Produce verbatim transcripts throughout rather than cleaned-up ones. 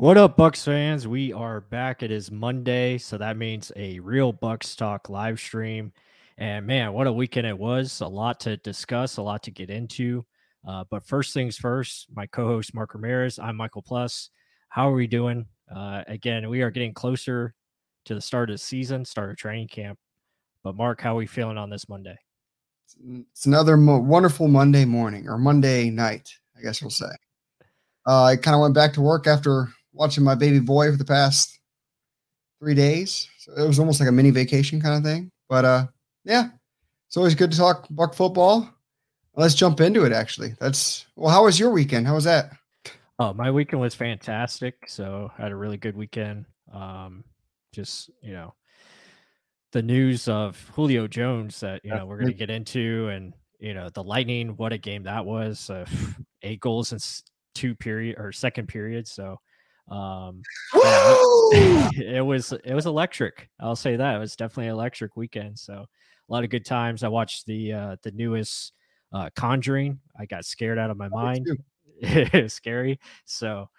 What up, Bucs fans? We are back. It is Monday, so that means a real Bucs Talk live stream. And man, what a weekend it was. A lot to discuss, a lot to get into. Uh, but first things first, my co-host Mark Ramirez, I'm Michael Plus. How are we doing? Uh, again, we are getting closer to the start of the season, start of training camp. But Mark, how are we feeling on this Monday? It's another mo- wonderful Monday morning, or Monday night, I guess we'll say. Uh, I kind of went back to work after watching my baby boy for the past three days. So it was almost like a mini vacation kind of thing. But uh, yeah, it's always good to talk Buck football. Let's jump into it, actually. That's well, how was your weekend? How was that? Oh, my weekend was fantastic. So I had a really good weekend. Um, just, you know, the news of Julio Jones that, you know, we're going to get into, and, you know, the Lightning, what a game that was. Uh, eight goals in two period or second period. So, um yeah, it was it was electric. I'll say that. It was definitely an electric weekend, so a lot of good times. I watched the uh the newest uh Conjuring. I got scared out of my mind. It was scary. So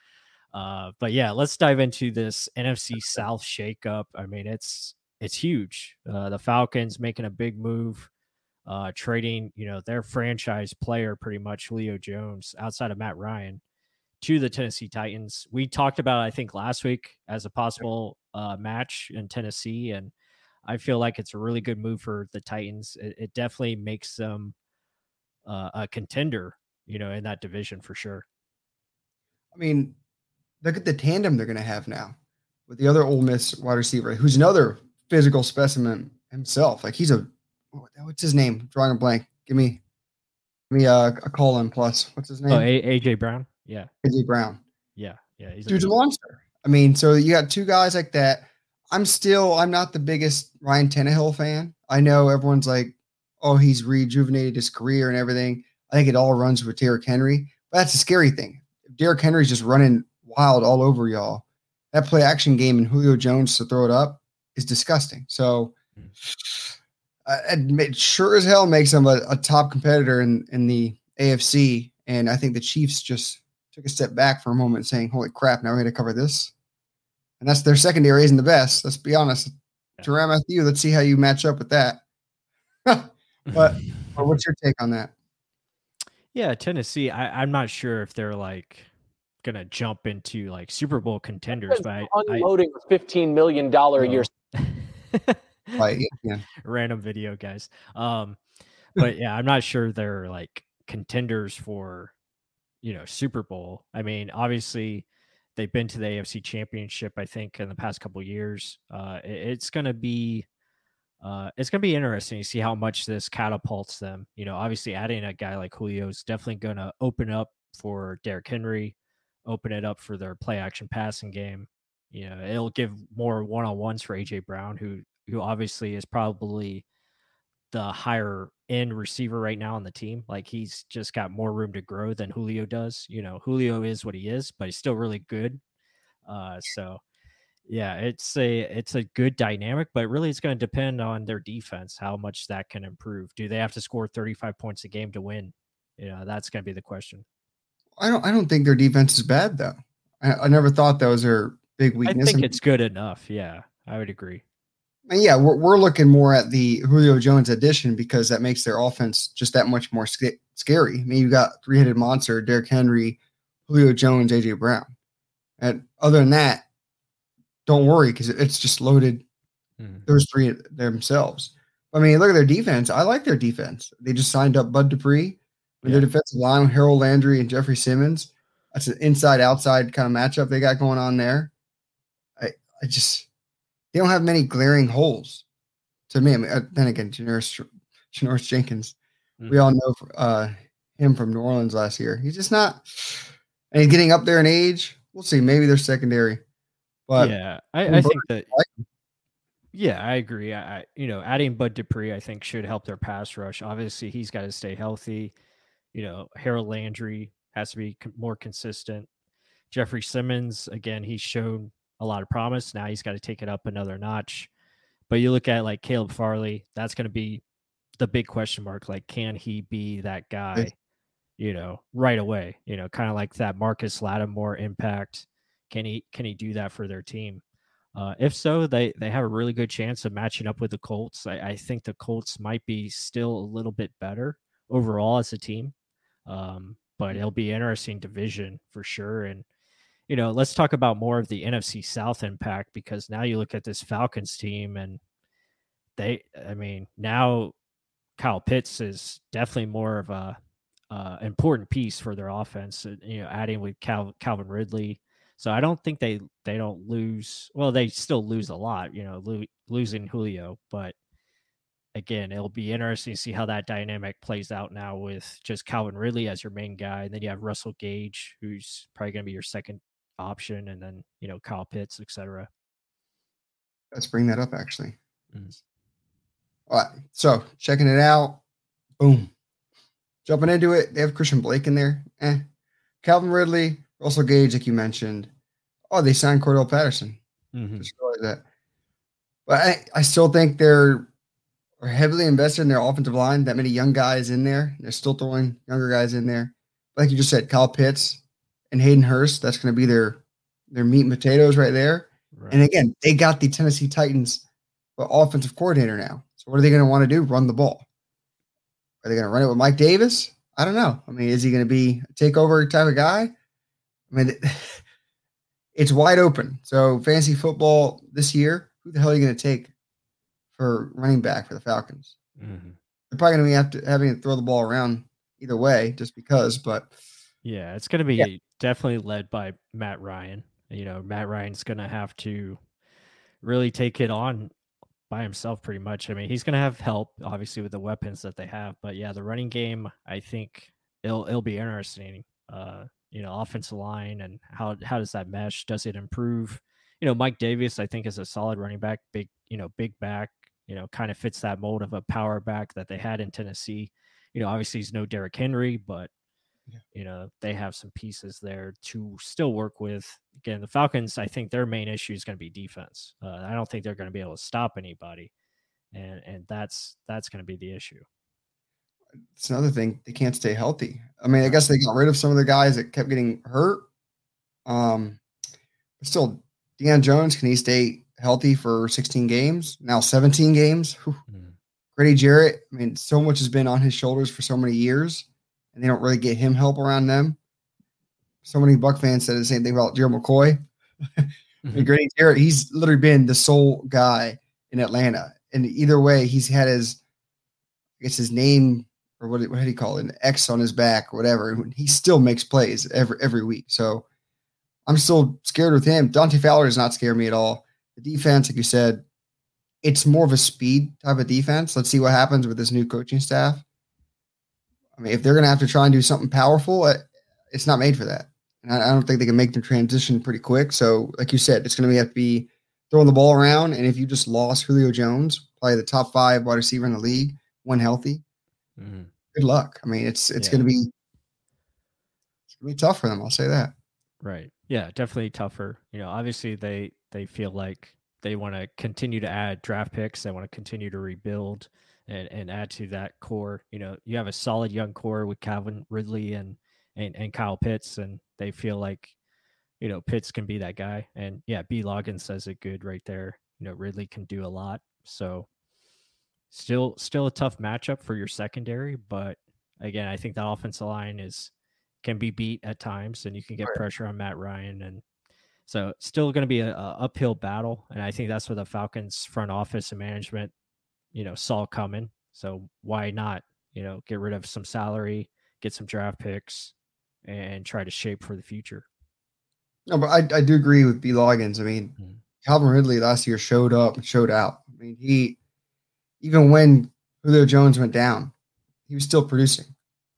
uh but yeah, let's dive into this N F C South shakeup. I mean, it's it's huge. Uh the Falcons making a big move, uh trading, you know, their franchise player pretty much, Julio Jones, outside of Matt Ryan, to the Tennessee Titans. We talked about, I think last week, as a possible uh, match in Tennessee. And I feel like it's a really good move for the Titans. It, it definitely makes them uh, a contender, you know, in that division for sure. I mean, look at the tandem they're going to have now with the other Ole Miss wide receiver, who's another physical specimen himself. Like, he's a, what's his name? Drawing a blank. Give me, give me a, a call on Plus. What's his name? Oh, A J. Brown. Yeah. A J. Brown. Yeah. Yeah. He's Dude's a monster. I mean, so you got two guys like that. I'm still, I'm not the biggest Ryan Tannehill fan. I know everyone's like, oh, he's rejuvenated his career and everything. I think it all runs with Derrick Henry. But that's a scary thing. If Derrick Henry's just running wild all over y'all, that play action game and Julio Jones to throw it up is disgusting. So mm-hmm. uh, it sure as hell makes him a, a top competitor in, in the A F C. And I think the Chiefs just took a step back for a moment, saying, holy crap, now we got to cover this. And that's their secondary isn't the best. Let's be honest. Yeah. Tyrann Mathieu, let's see how you match up with that. but, but what's your take on that? Yeah, Tennessee, I, I'm not sure if they're like going to jump into like Super Bowl contenders. But unloading I, fifteen million dollars no. a year. Like, yeah. Random video, guys. Um, but yeah, I'm not sure they're like contenders for, you know, Super Bowl. I mean, obviously they've been to the A F C Championship, I think, in the past couple of years. Uh, it, it's going to be, uh, it's going to be interesting to see how much this catapults them. You know, obviously adding a guy like Julio is definitely going to open up for Derrick Henry, open it up for their play action passing game. You know, it'll give more one-on-ones for A J. Brown, who, who obviously is probably the higher end receiver right now on the team. Like, he's just got more room to grow than Julio does. You know, Julio is what he is, but he's still really good. Uh, so yeah, it's a it's a good dynamic, but really it's going to depend on their defense, how much that can improve. Do they have to score thirty-five points a game to win? You know, that's going to be the question. I don't I don't think their defense is bad, though. I, I never thought those are big weaknesses. I think and, it's good enough. Yeah, I would agree. And yeah, we're we're looking more at the Julio Jones addition because that makes their offense just that much more sc- scary. I mean, you've got three-headed monster, Derrick Henry, Julio Jones, A J. Brown. And other than that, don't worry because it's just loaded mm. those three themselves. I mean, look at their defense. I like their defense. They just signed up Bud Dupree. With yeah. their defensive line, Harold Landry and Jeffrey Simmons. That's an inside-outside kind of matchup they got going on there. I, I just – they don't have many glaring holes to me. I mean, then again, Janoris, Janoris Jenkins, mm-hmm. we all know uh, him from New Orleans last year. He's just not – and he's getting up there in age. We'll see. Maybe they're secondary. But yeah, I, I think that – yeah, I agree. I, you know, adding Bud Dupree, I think, should help their pass rush. Obviously, he's got to stay healthy. You know, Harold Landry has to be more consistent. Jeffrey Simmons, again, he's shown a lot of promise. Now he's got to take it up another notch. But you look at like Caleb Farley, that's going to be the big question mark. Like, can he be that guy, you know, right away? You know, kind of like that Marcus Lattimore impact. Can he can he do that for their team? Uh, if so, they, they have a really good chance of matching up with the Colts. I, I think the Colts might be still a little bit better overall as a team. Um, but it'll be interesting division for sure. And, you know, let's talk about more of the N F C South impact, because now you look at this Falcons team and they, I mean, now Kyle Pitts is definitely more of a, uh, important piece for their offense, you know, adding with Cal- Calvin Ridley. So I don't think they, they don't lose. Well, they still lose a lot, you know, lo- losing Julio, but again, it'll be interesting to see how that dynamic plays out now with just Calvin Ridley as your main guy. And then you have Russell Gage, who's probably going to be your second option. And then, you know, Kyle Pitts, et cetera. Let's bring that up, actually. Mm-hmm. All right. So checking it out. Boom. Jumping into it. They have Christian Blake in there. Eh. Calvin Ridley, Russell Gage, like you mentioned. Oh, they signed Cordell Patterson. Mm-hmm. Just realized that. But I, I still think they're are heavily invested in their offensive line. That many young guys in there. They're still throwing younger guys in there. Like you just said, Kyle Pitts and Hayden Hurst, that's going to be their, their meat and potatoes right there. Right. And again, they got the Tennessee Titans offensive coordinator now. So what are they going to want to do? Run the ball. Are they going to run it with Mike Davis? I don't know. I mean, is he going to be a takeover type of guy? I mean, it's wide open. So fantasy football this year, who the hell are you going to take for running back for the Falcons? Mm-hmm. They're probably going to be have to, having to throw the ball around either way just because, but yeah, it's going to be yeah. definitely led by Matt Ryan. You know, Matt Ryan's going to have to really take it on by himself pretty much. I mean, he's going to have help obviously with the weapons that they have, but yeah, the running game, I think it'll, it'll be interesting. Uh, you know, offensive line and how, how does that mesh? Does it improve? You know, Mike Davis, I think, is a solid running back, big, you know, big back, you know, kind of fits that mold of a power back that they had in Tennessee. You know, obviously he's no Derrick Henry, but, yeah. you know, they have some pieces there to still work with. Again, the Falcons, I think their main issue is going to be defense. Uh, I don't think they're going to be able to stop anybody. And and that's that's going to be the issue. It's another thing. They can't stay healthy. I mean, I guess they got rid of some of the guys that kept getting hurt. Um, but still, Deion Jones, can he stay healthy for sixteen games, now seventeen games? Mm. Grady Jarrett, I mean, so much has been on his shoulders for so many years, and they don't really get him help around them. So many Buck fans said the same thing about Gerald McCoy. Mm-hmm. And Grady Jarrett, he's literally been the sole guy in Atlanta. And either way, he's had his, I guess his name, or what, what did he call it, an X on his back or whatever. And he still makes plays every every week. So I'm still scared with him. Dante Fowler does not scare me at all. The defense, like you said, it's more of a speed type of defense. Let's see what happens with this new coaching staff. I mean, if they're going to have to try and do something powerful, it's not made for that. And I don't think they can make the transition pretty quick. So, like you said, it's going to have to be throwing the ball around. And if you just lost Julio Jones, probably the top five wide receiver in the league, when healthy, mm-hmm. good luck. I mean, it's it's yeah. going to be it's going to be tough for them. I'll say that. Right. Yeah, definitely tougher. You know, obviously they they feel like they want to continue to add draft picks. They want to continue to rebuild and, and add to that core. You know, you have a solid young core with Calvin Ridley and, and, and Kyle Pitts, and they feel like, you know, Pitts can be that guy. And yeah, B. Loggins says it good right there. You know, Ridley can do a lot. So still, still a tough matchup for your secondary. But again, I think the offensive line is can be beat at times, and you can get right. pressure on Matt Ryan. And so still going to be a, a uphill battle. And I think that's what the Falcons front office and management, you know, saw coming. So why not, you know, get rid of some salary, get some draft picks, and try to shape for the future. No, but I, I do agree with B. Loggins. I mean, mm-hmm. Calvin Ridley last year showed up and showed out. I mean, he, even when Julio Jones went down, he was still producing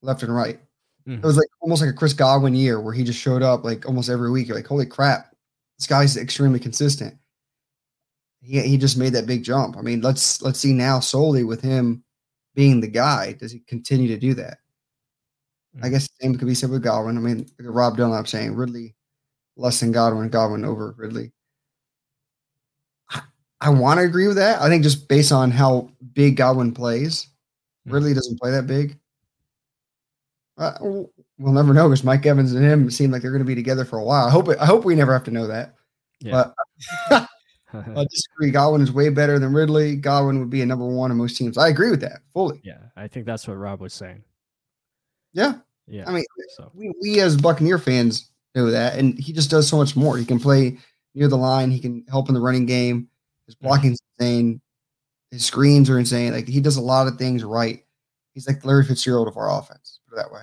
left and right. Mm-hmm. It was like almost like a Chris Godwin year where he just showed up like almost every week. You're like, holy crap, this guy's extremely consistent. He he just made that big jump. I mean, let's let's see now solely with him being the guy, does he continue to do that? Mm-hmm. I guess the same could be said with Godwin. I mean, like Rob Dunlop saying Ridley less than Godwin, Godwin over Ridley. I, I want to agree with that. I think just based on how big Godwin plays, mm-hmm. Ridley doesn't play that big. Uh, we'll never know because Mike Evans and him seem like they're going to be together for a while. I hope it, I hope we never have to know that. Yeah. But I disagree. Godwin is way better than Ridley. Godwin would be a number one in most teams. I agree with that fully. Yeah, I think that's what Rob was saying. Yeah, yeah. I mean, so. we we as Buccaneer fans know that, and he just does so much more. He can play near the line. He can help in the running game. His blocking's yeah. insane. His screens are insane. Like he does a lot of things right. He's like Larry Fitzgerald of our offense. Put it that way.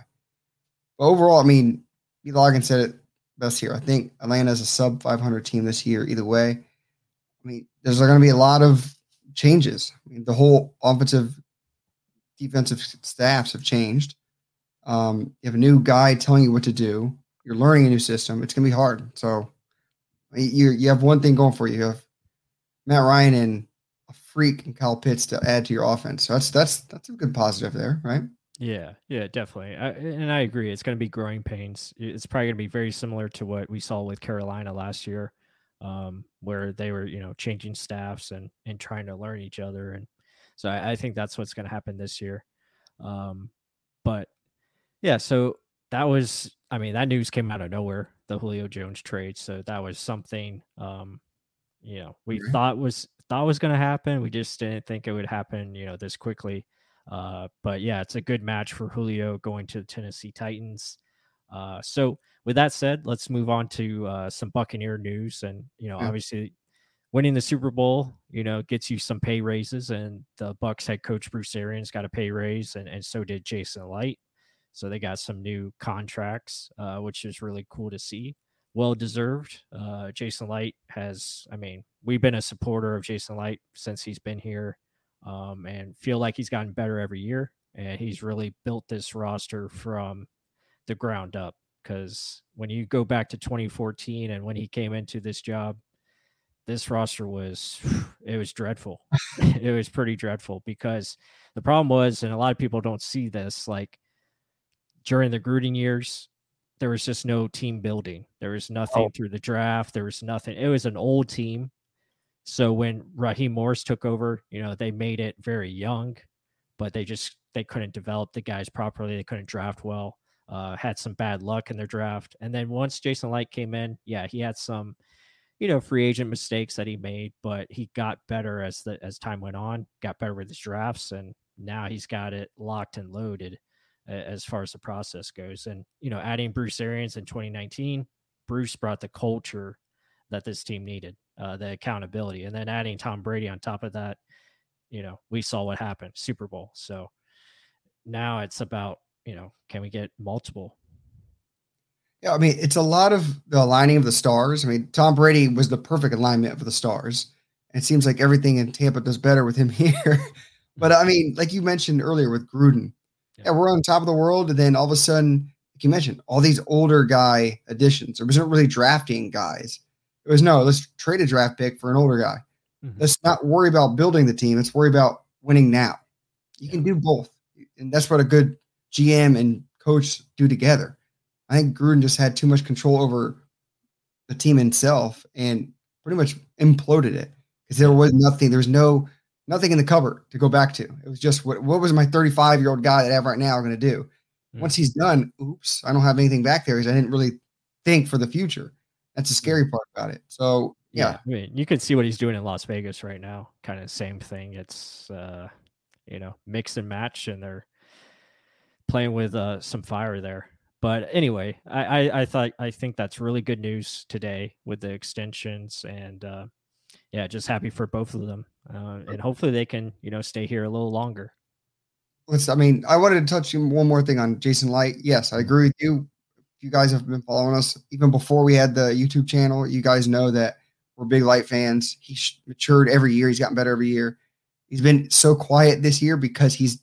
But overall, I mean, B. Loggins said it best here. I think Atlanta is a sub five hundred team this year, either way. I mean, there's going to be a lot of changes. I mean, the whole offensive, defensive staffs have changed. Um, you have a new guy telling you what to do. You're learning a new system. It's going to be hard. So I mean, you you have one thing going for you. You have Matt Ryan and a freak and Kyle Pitts to add to your offense. So that's that's that's a good positive there, right? Yeah, yeah, definitely. I, and I agree. It's going to be growing pains. It's probably going to be very similar to what we saw with Carolina last year, um, where they were, you know, changing staffs and, and trying to learn each other. And so I, I think that's what's going to happen this year. Um, but yeah, so that was, I mean, that news came out of nowhere, the Julio Jones trade. So that was something, um, you know, we mm-hmm. thought was, thought was going to happen. We just didn't think it would happen, you know, this quickly. Uh, but yeah, it's a good match for Julio going to the Tennessee Titans. Uh, so with that said, let's move on to uh, some Buccaneer news. And, you know, yeah. obviously winning the Super Bowl, you know, gets you some pay raises, and the Bucs head coach Bruce Arians got a pay raise, and, and so did Jason Licht. So they got some new contracts, uh, which is really cool to see. Well-deserved. Uh, Jason Licht has, I mean, we've been a supporter of Jason Licht since he's been here. Um, and feel like he's gotten better every year, and he's really built this roster from the ground up. Because when you go back to twenty fourteen and when he came into this job, this roster was it was dreadful. It was pretty dreadful because the problem was, and a lot of people don't see this, like during the Gruden years, there was just no team building. There was nothing oh. through the draft. There was nothing. It was an old team. So when Raheem Morris took over, you know, they made it very young, but they just, they couldn't develop the guys properly. They couldn't draft well, uh, had some bad luck in their draft. And then once Jason Licht came in, yeah, he had some, you know, free agent mistakes that he made, but he got better as the, as time went on, got better with his drafts. And now he's got it locked and loaded as far as the process goes. And, you know, adding Bruce Arians in twenty nineteen, Bruce brought the culture that this team needed. Uh, the accountability, and then adding Tom Brady on top of that, you know, we saw what happened, Super Bowl. So now it's about, you know, can we get multiple? Yeah. I mean, it's a lot of the aligning of the stars. I mean, Tom Brady was the perfect alignment for the stars. It seems like everything in Tampa does better with him here, but I mean, like you mentioned earlier with Gruden, yeah. yeah, we're on top of the world. And then all of a sudden, like you mentioned, all these older guy additions, there wasn't really drafting guys. It was, no, let's trade a draft pick for an older guy. Mm-hmm. Let's not worry about building the team. Let's worry about winning now. You yeah. can do both. And that's what a good G M and coach do together. I think Gruden just had too much control over the team himself and pretty much imploded it because there was nothing. There was no nothing in the cupboard to go back to. It was just what what was my thirty-five-year-old guy that I have right now going to do? Mm. Once he's done, oops, I don't have anything back there because I didn't really think for the future. That's the scary part about it. So, yeah. yeah. I mean, you can see what he's doing in Las Vegas right now. Kind of same thing. It's, uh, you know, mix and match, and they're playing with uh, some fire there. But anyway, I, I, I thought I think that's really good news today with the extensions, and uh, yeah, just happy for both of them, uh, and hopefully they can you know stay here a little longer. Let's. I mean, I wanted to touch one more thing on Jason Licht. Yes, I agree with you. If you guys have been following us even before we had the YouTube channel, you guys know that we're big Licht fans. He's matured every year. He's gotten better every year. He's been so quiet this year because he's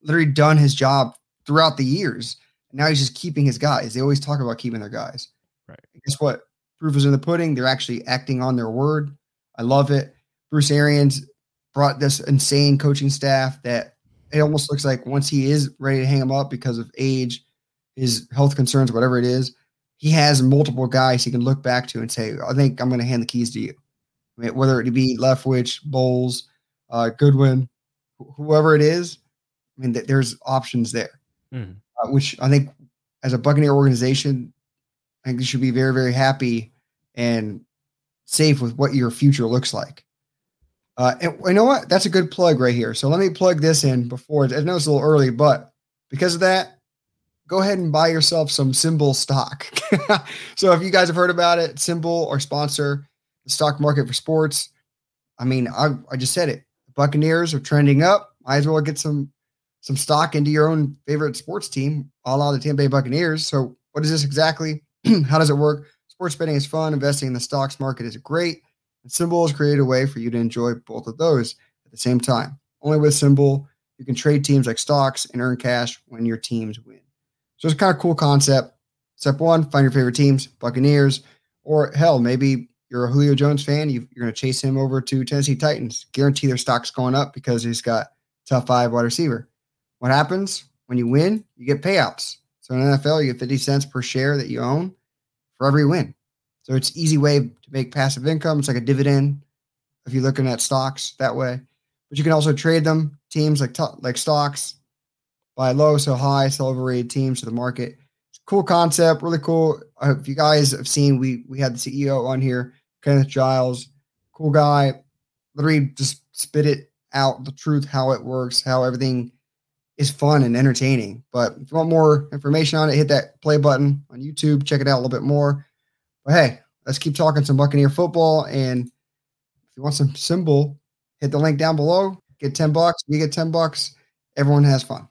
literally done his job throughout the years. Now he's just keeping his guys. They always talk about keeping their guys. Right. And guess what? Proof is in the pudding. They're actually acting on their word. I love it. Bruce Arians brought this insane coaching staff that it almost looks like once he is ready to hang them up because of age, his health concerns, whatever it is, he has multiple guys he can look back to and say, I think I'm going to hand the keys to you. I mean, whether it be Leftwich, Bowles, uh, Goodwin, wh- whoever it is, I mean, th- there's options there. Mm. Uh, which I think as a Buccaneer organization, I think you should be very, very happy and safe with what your future looks like. Uh, and you know what? That's a good plug right here. So let me plug this in before. I know it's a little early, but because of that, go ahead and buy yourself some SimBull stock. So if you guys have heard about it, SimBull, our sponsor, the stock market for sports. I mean, I, I just said it. The Buccaneers are trending up. Might as well get some some stock into your own favorite sports team, a la the Tampa Bay Buccaneers. So what is this exactly? How does it work? Sports betting is fun. Investing in the stocks market is great. And SimBull has created a way for you to enjoy both of those at the same time. Only with SimBull, you can trade teams like stocks and earn cash when your teams win. So it's kind of a cool concept. Step one, find your favorite teams, Buccaneers, or hell, maybe you're a Julio Jones fan. You're going to chase him over to Tennessee Titans. Guarantee their stock's going up because he's got top five wide receiver. What happens when you win? You get payouts. So in the N F L, you get fifty cents per share that you own for every win. So it's an easy way to make passive income. It's like a dividend if you're looking at stocks that way. But you can also trade them, teams like t- like stocks, buy low, sell high, sell overrated teams to the market. It's a cool concept, really cool. I hope you guys have seen, we we had the C E O on here, Kenneth Giles, cool guy. Literally just spit it out, the truth, how it works, how everything is fun and entertaining. But if you want more information on it, hit that play button on YouTube. Check it out a little bit more. But hey, let's keep talking some Buccaneer football. And if you want some SimBull, hit the link down below. Get ten bucks. We get ten bucks. Everyone has fun.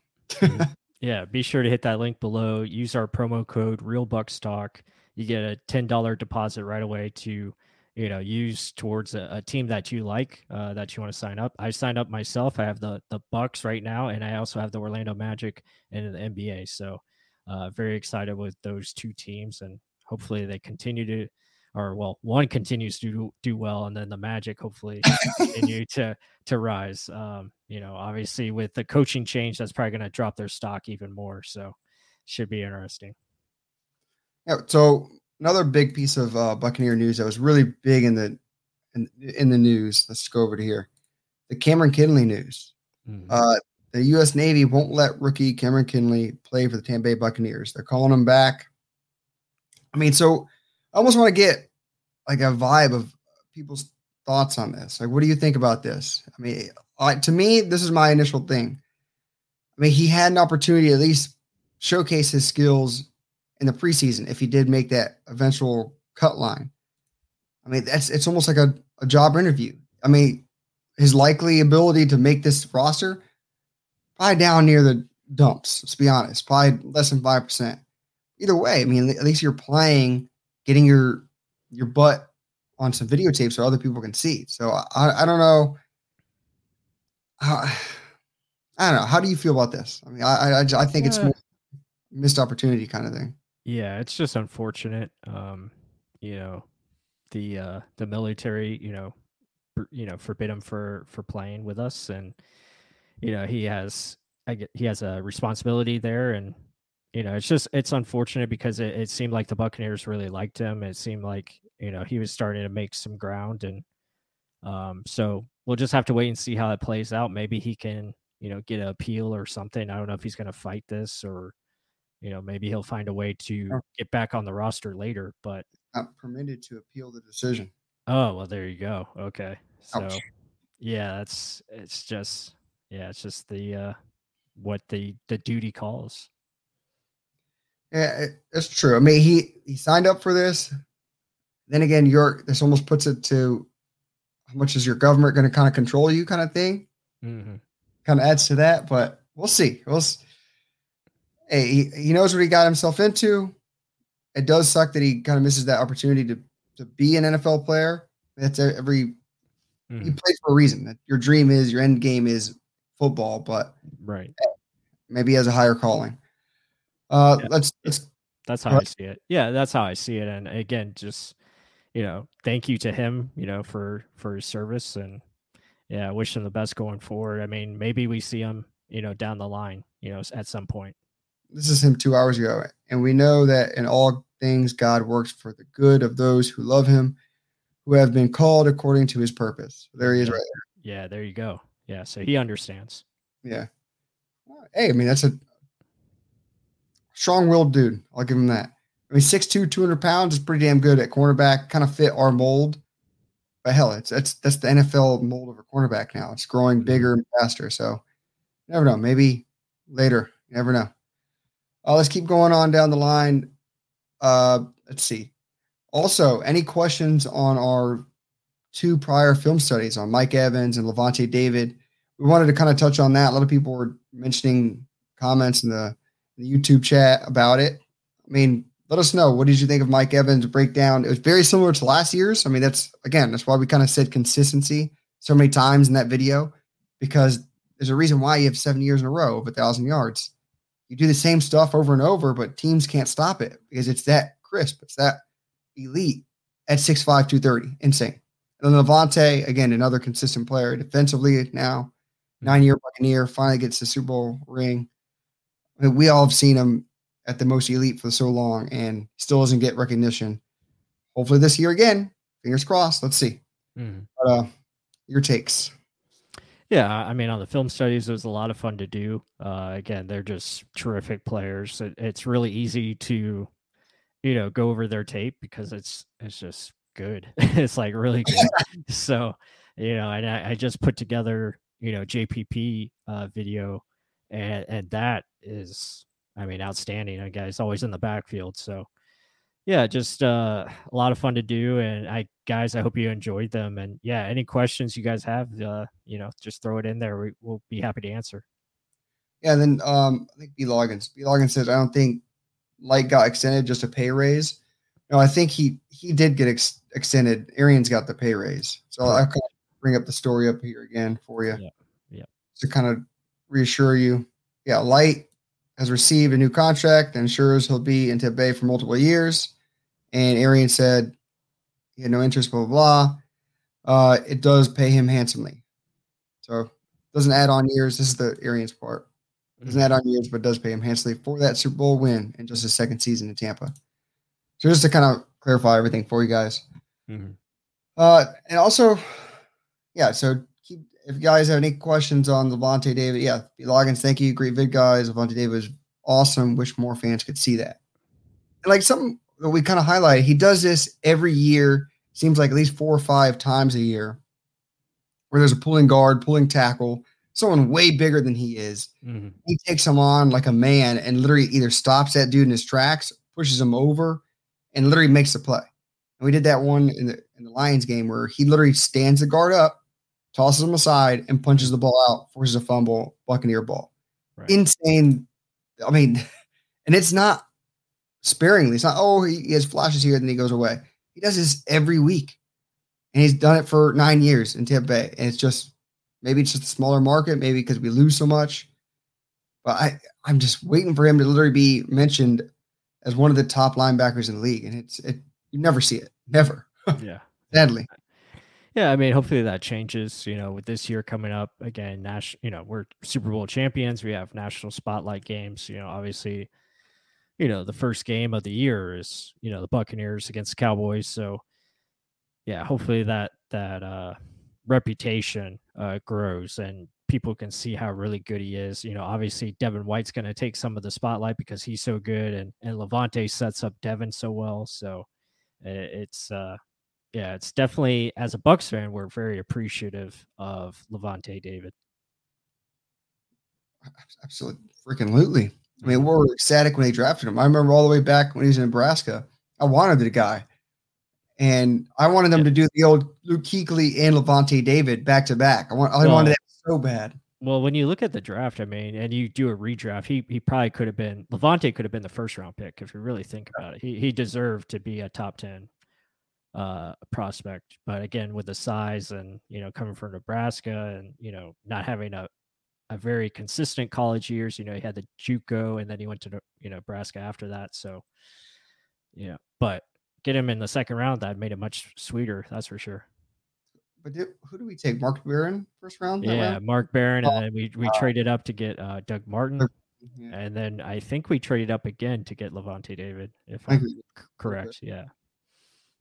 Yeah, be sure to hit that link below. Use our promo code RealBucksTalk. You get a ten dollars deposit right away to, you know, use towards a, a team that you like, uh, that you want to sign up. I signed up myself. I have the the Bucs right now, and I also have the Orlando Magic and the N B A. So uh, very excited with those two teams, and hopefully they continue to, or well, one continues to do well, and then the Magic hopefully continue to to rise. Um, you know, obviously with the coaching change, that's probably going to drop their stock even more. So should be interesting. Yeah. So. Another big piece of uh, Buccaneer news that was really big in the in, in the news. Let's go over to here. The Cameron Kinley news. Mm-hmm. Uh, the U S Navy won't let rookie Cameron Kinley play for the Tampa Bay Buccaneers. They're calling him back. I mean, so I almost want to get like a vibe of people's thoughts on this. Like, what do you think about this? I mean, uh, to me, this is my initial thing. I mean, he had an opportunity to at least showcase his skills in the preseason, if he did make that eventual cut line. I mean, that's, it's almost like a, a job interview. I mean, his likely ability to make this roster probably down near the dumps. Let's be honest, probably less than five percent either way. I mean, at least you're playing, getting your, your butt on some videotape so other people can see. So I, I don't know. I, I don't know. How do you feel about this? I mean, I, I, I think yeah. it's more missed opportunity kind of thing. Yeah, it's just unfortunate. Um, you know, the uh, the military, you know, for, you know, forbid him for for playing with us, and you know, he has I get, he has a responsibility there, and you know, it's just it's unfortunate because it, it seemed like the Buccaneers really liked him. It seemed like you know, he was starting to make some ground. And um, so we'll just have to wait and see how that plays out. Maybe he can, you know, get an appeal or something. I don't know if he's going to fight this, or, you know, maybe he'll find a way to get back on the roster later, but not permitted to appeal the decision. Oh, well, there you go. Okay. So Ouch. yeah, that's, it's just, yeah, it's just the, uh, what the, the duty calls. Yeah, it's true. I mean, he, he signed up for this. Then again, your, this almost puts it to how much is your government going to kind of control you kind of thing. Mm-hmm. Kind of adds to that, but we'll see. We'll see. Hey, he, he knows what he got himself into. It does suck that he kind of misses that opportunity to, to be an N F L player. That's every mm. he plays for a reason. That your dream is, your end game is football, but right, maybe he has a higher calling. Uh, yeah. let's, let's that's how I see it. Yeah, that's how I see it. And again, just, you know, thank you to him, you know, for for his service, and yeah, wish him the best going forward. I mean, maybe we see him, you know, down the line, you know, at some point. This is him two hours ago. And we know that in all things, God works for the good of those who love him, who have been called according to his purpose. There he is, yeah. Right there. Yeah, there you go. Yeah. So he understands. Yeah. Hey, I mean, that's a strong-willed dude. I'll give him that. I mean, six two, two hundred pounds is pretty damn good at cornerback, kind of fit our mold. But hell, it's that's that's the N F L mold of a cornerback now. It's growing bigger and faster. So you never know. Maybe later. You never know. Uh, let's keep going on down the line. Uh, let's see. Also, any questions on our two prior film studies on Mike Evans and Lavonte David? We wanted to kind of touch on that. A lot of people were mentioning comments in the, in the YouTube chat about it. I mean, let us know. What did you think of Mike Evans' breakdown? It was very similar to last year's. I mean, that's, again, that's why we kind of said consistency so many times in that video, because there's a reason why you have seven years in a row of one thousand yards. You do the same stuff over and over, but teams can't stop it because it's that crisp. It's that elite at six five, two thirty. Insane. And then Lavonte, again, another consistent player defensively now, nine-year Buccaneer, finally gets the Super Bowl ring. I mean, we all have seen him at the most elite for so long and still doesn't get recognition. Hopefully this year again. Fingers crossed. Let's see. Mm. But, uh, your takes. Yeah, I mean, on the film studies, it was a lot of fun to do. Uh, again, they're just terrific players. It, it's really easy to, you know, go over their tape because it's it's just good. It's like really good. So, you know, and I, I just put together, you know, J P P uh, video, and and that is, I mean, outstanding. A guy's always in the backfield. So, yeah, just uh, a lot of fun to do. And I, guys, I hope you enjoyed them. And yeah, any questions you guys have, uh, you know, just throw it in there. We, we'll be happy to answer. Yeah. And then um, I think B Loggins, B Loggins says, I don't think Light got extended, just a pay raise. No, I think he, he did get ex- extended. Arians got the pay raise. So I'll, I'll bring up the story up here again for you. Yeah. Yeah. To kind of reassure you. Yeah. Light has received a new contract and ensures he'll be in Tampa Bay for multiple years. And Arian said he had no interest, blah, blah, blah. Uh, it does pay him handsomely. So doesn't add on years. This is the Arian's part. Doesn't add on years, but does pay him handsomely for that Super Bowl win in just his second season in Tampa. So just to kind of clarify everything for you guys. Mm-hmm. Uh, and also, yeah, so keep, if you guys have any questions on Lavonte David, yeah, Loggins, thank you. Great vid, guys. Lavonte David was awesome. Wish more fans could see that. And like something that we kind of highlighted, he does this every year, seems like at least four or five times a year, where there's a pulling guard, pulling tackle, someone way bigger than he is. Mm-hmm. He takes him on like a man and literally either stops that dude in his tracks, pushes him over, and literally makes the play. And we did that one in the, in the Lions game where he literally stands the guard up, tosses him aside, and punches the ball out, forces a fumble, Buccaneer ball. Right. Insane. I mean, and it's not sparingly. It's not, oh, he has flashes here, then he goes away. He does this every week, and he's done it for nine years in Tampa Bay. And it's just, maybe it's just a smaller market, maybe because we lose so much. But I, I'm just waiting for him to literally be mentioned as one of the top linebackers in the league, and it's it you never see it, never. Yeah, sadly. Yeah, I mean, hopefully that changes. You know, with this year coming up again, Nash, you know, we're Super Bowl champions. We have national spotlight games. You know, obviously. You know, the first game of the year is, you know, the Buccaneers against the Cowboys. So, yeah, hopefully that that uh, reputation uh, grows and people can see how really good he is. You know, obviously Devin White's going to take some of the spotlight because he's so good, and, and Lavonte sets up Devin so well. So it's, uh, yeah, it's definitely, as a Bucs fan, we're very appreciative of Lavonte David. Absolutely. Freaking lutely. I mean, we were ecstatic when they drafted him. I remember all the way back when he was in Nebraska, I wanted the guy. And I wanted them yeah. to do the old Luke Kuechly and Lavonte David back to back. I want, I well, wanted that so bad. Well, when you look at the draft, I mean, and you do a redraft, he he probably could have been, Lavonte could have been the first round pick if you really think about it. He he deserved to be a top ten uh, prospect, but again, with the size and, you know, coming from Nebraska and, you know, not having a a very consistent college years, you know, he had the JUCO and then he went to, you know, Nebraska after that. So, you know, but get him in the second round, that made it much sweeter. That's for sure. But did, who do we take? Mark Barron first round? Yeah, round? Mark Barron. Oh, and then we, we uh, traded up to get uh, Doug Martin. Yeah. And then I think we traded up again to get Lavonte David, if I'm correct. Okay. Yeah.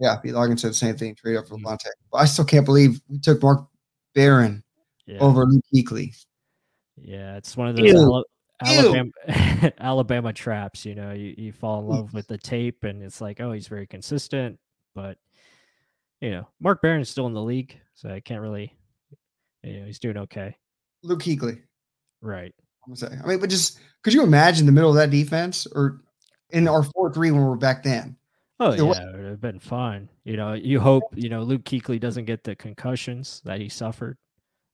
Yeah. Pete Logan said the same thing, trade up for mm-hmm. Lavonte. But I still can't believe we took Mark Barron yeah. over Luke Kuechly. Yeah, it's one of those Al- Alabama Alabama traps, you know, you, you fall in love with the tape and it's like, oh, he's very consistent, but you know, Mark Barron is still in the league, so I can't really, you know, he's doing okay. Luke Kuechly. Right. I'm saying, I mean, but just could you imagine the middle of that defense or in our four three when we were back then? Oh, so yeah, what- it would have been fun. You know, you hope, you know, Luke Kuechly doesn't get the concussions that he suffered.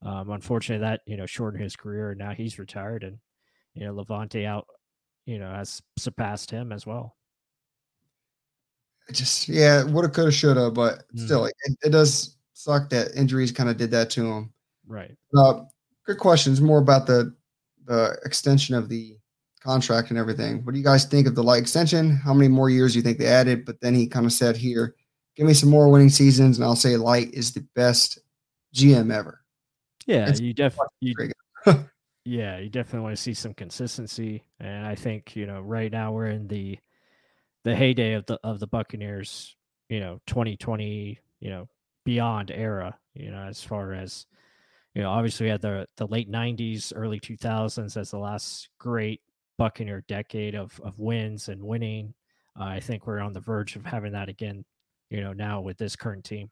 Um, unfortunately, that, you know, shortened his career, and now he's retired, and, you know, Lavonte out, you know, has surpassed him as well. Just, yeah, woulda, coulda, shoulda, but mm. still, it, it does suck that injuries kind of did that to him. Right. Uh, good questions, more about the the extension of the contract and everything. What do you guys think of the light extension? How many more years do you think they added? But then he kind of said here, give me some more winning seasons, and I'll say Light is the best G M ever. Yeah, you definitely, yeah, you definitely want to see some consistency, and I think, you know, right now we're in the the heyday of the of the Buccaneers, you know, twenty twenty, you know, beyond era, you know, as far as, you know, obviously we had the the late nineties, early two thousands as the last great Buccaneer decade of of wins and winning. Uh, I think we're on the verge of having that again, you know, now with this current team.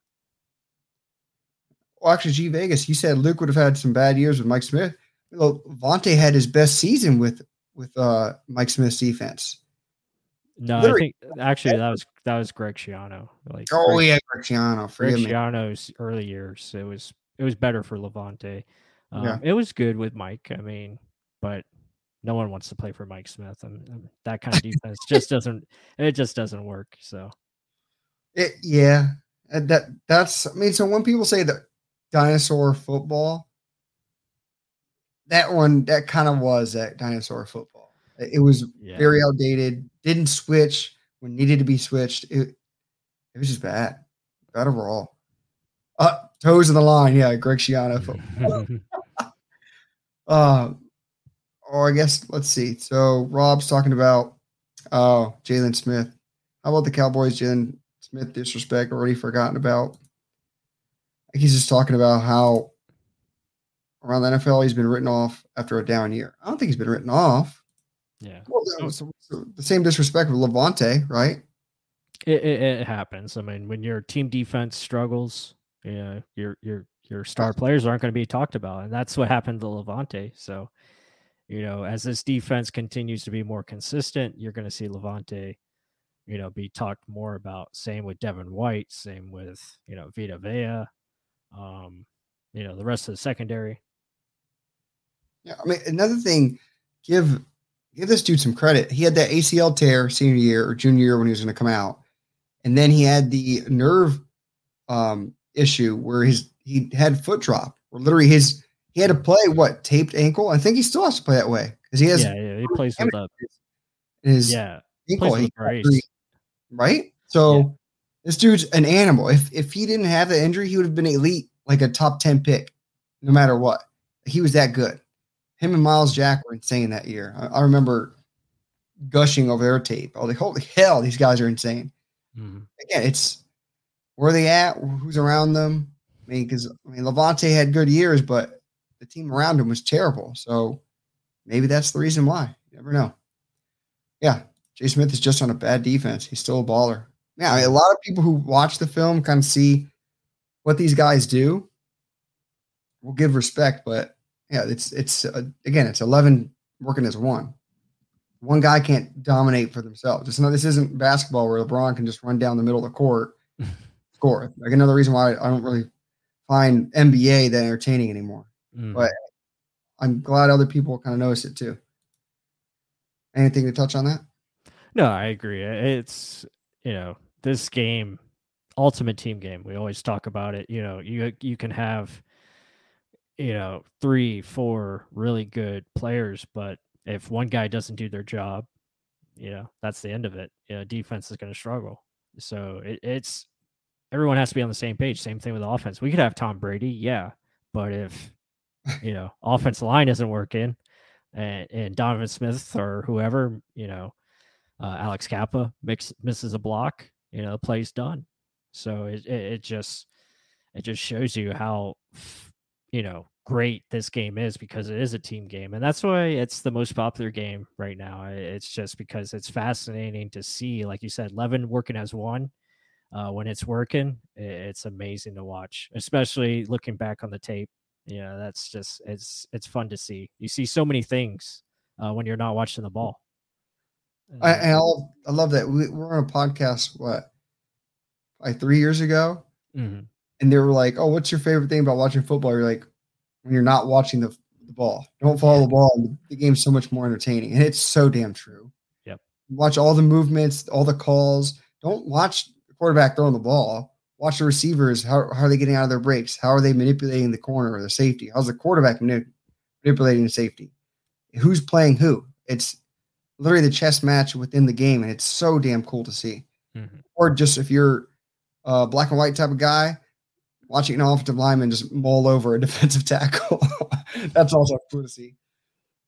Well, actually, G Vegas, you said Luke would have had some bad years with Mike Smith. Lavonte had his best season with with uh, Mike Smith's defense. No, literally. I think actually that was that was Greg Schiano. Like, oh Greg, yeah, Greg Schiano. Greg Schiano's early years, it was it was better for Lavonte. Um, yeah. It was good with Mike. I mean, but no one wants to play for Mike Smith, and, and that kind of defense just doesn't it just doesn't work. So, it yeah, and that that's I mean, so when people say that. Dinosaur football. That one, that kind of was that dinosaur football. It was yeah. very outdated. Didn't switch when needed to be switched. It, it was just bad, bad overall. Uh, toes in the line, yeah. Greg Schiano football. uh, or I guess let's see. So Rob's talking about uh, Jalen Smith. How about the Cowboys? Jalen Smith disrespect already forgotten about. He's just talking about how around the N F L he's been written off after a down year. I don't think he's been written off. Yeah. Well, that was the same disrespect with Lavonte, right? It, it, it happens. I mean, when your team defense struggles, you know, your your your star players aren't going to be talked about, and that's what happened to Lavonte. So, you know, as this defense continues to be more consistent, you're going to see Lavonte, you know, be talked more about. Same with Devin White. Same with, you know, Vita Vea. Um, you know, the rest of the secondary. Yeah, I mean, another thing, give give this dude some credit. He had that A C L tear senior year or junior year when he was going to come out, and then he had the nerve um, issue where his he had foot drop. Where literally his he had to play what taped ankle. I think he still has to play that way because he has. Yeah, yeah he plays with up. His yeah, ankle, he plays with right? So. Yeah. This dude's an animal. If if he didn't have the injury, he would have been elite, like a top ten pick, no matter what. He was that good. Him and Miles Jack were insane that year. I, I remember gushing over their tape. I was like, holy hell, these guys are insane. Mm-hmm. Again, it's where they at, who's around them. I mean, because I mean, Lavonte had good years, but the team around him was terrible. So maybe that's the reason why. You never know. Yeah, Jay Smith is just on a bad defense. He's still a baller. Now, I mean, a lot of people who watch the film kind of see what these guys do. We'll give respect, but yeah, it's it's uh, again, it's eleven working as one. One guy can't dominate for themselves. It's not, this isn't basketball where LeBron can just run down the middle of the court, score. Like another reason why I don't really find N B A that entertaining anymore. Mm. But I'm glad other people kind of notice it too. Anything to touch on that? No, I agree. It's, you know, this game, ultimate team game. We always talk about it. You know, you you can have, you know, three, four really good players, but if one guy doesn't do their job, you know, that's the end of it. You know, defense is going to struggle. So it, it's everyone has to be on the same page. Same thing with offense. We could have Tom Brady, yeah, but if, you know, offensive line isn't working and, and Donovan Smith or whoever, you know, uh, Alex Kappa mix, misses a block, you know, the play's done. So it, it, it just it just shows you how, you know, great this game is, because it is a team game, and that's why it's the most popular game right now. It's just because it's fascinating to see, like you said, eleven working as one. Uh, when it's working, it's amazing to watch, especially looking back on the tape. You know, that's just it's it's fun to see. You see so many things uh, when you're not watching the ball. I and I'll, I love that we were on a podcast what like three years ago, mm-hmm. and they were like, "Oh, what's your favorite thing about watching football?" You're like, when you're not watching the, the ball, don't follow the ball. The game's so much more entertaining, and it's so damn true. Yep. Watch all the movements, all the calls. Don't watch the quarterback throwing the ball. Watch the receivers. How, how are they getting out of their breaks? How are they manipulating the corner or the safety? How's the quarterback manip- manipulating the safety? Who's playing who? It's literally the chess match within the game, and it's so damn cool to see. Mm-hmm. Or just if you're a black and white type of guy, watching an offensive lineman just maul over a defensive tackle. That's also cool to see.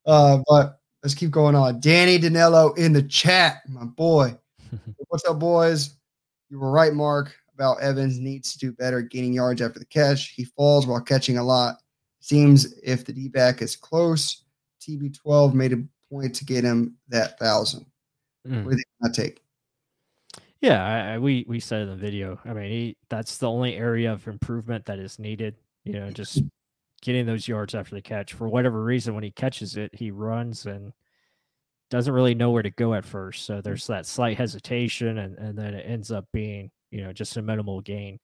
Uh, but let's keep going on. Danny Danello in the chat, my boy. What's up, boys? You were right, Mark, about Evans needs to do better at gaining yards after the catch. He falls while catching a lot. Seems if the D-back is close, T B twelve made a point to get him that thousand. Mm. What do you think about that take? Yeah, I, I, we we said in the video. I mean, he, that's the only area of improvement that is needed. You know, just getting those yards after the catch. For whatever reason, when he catches it, he runs and doesn't really know where to go at first. So there's that slight hesitation, and, and then it ends up being, you know, just a minimal gain.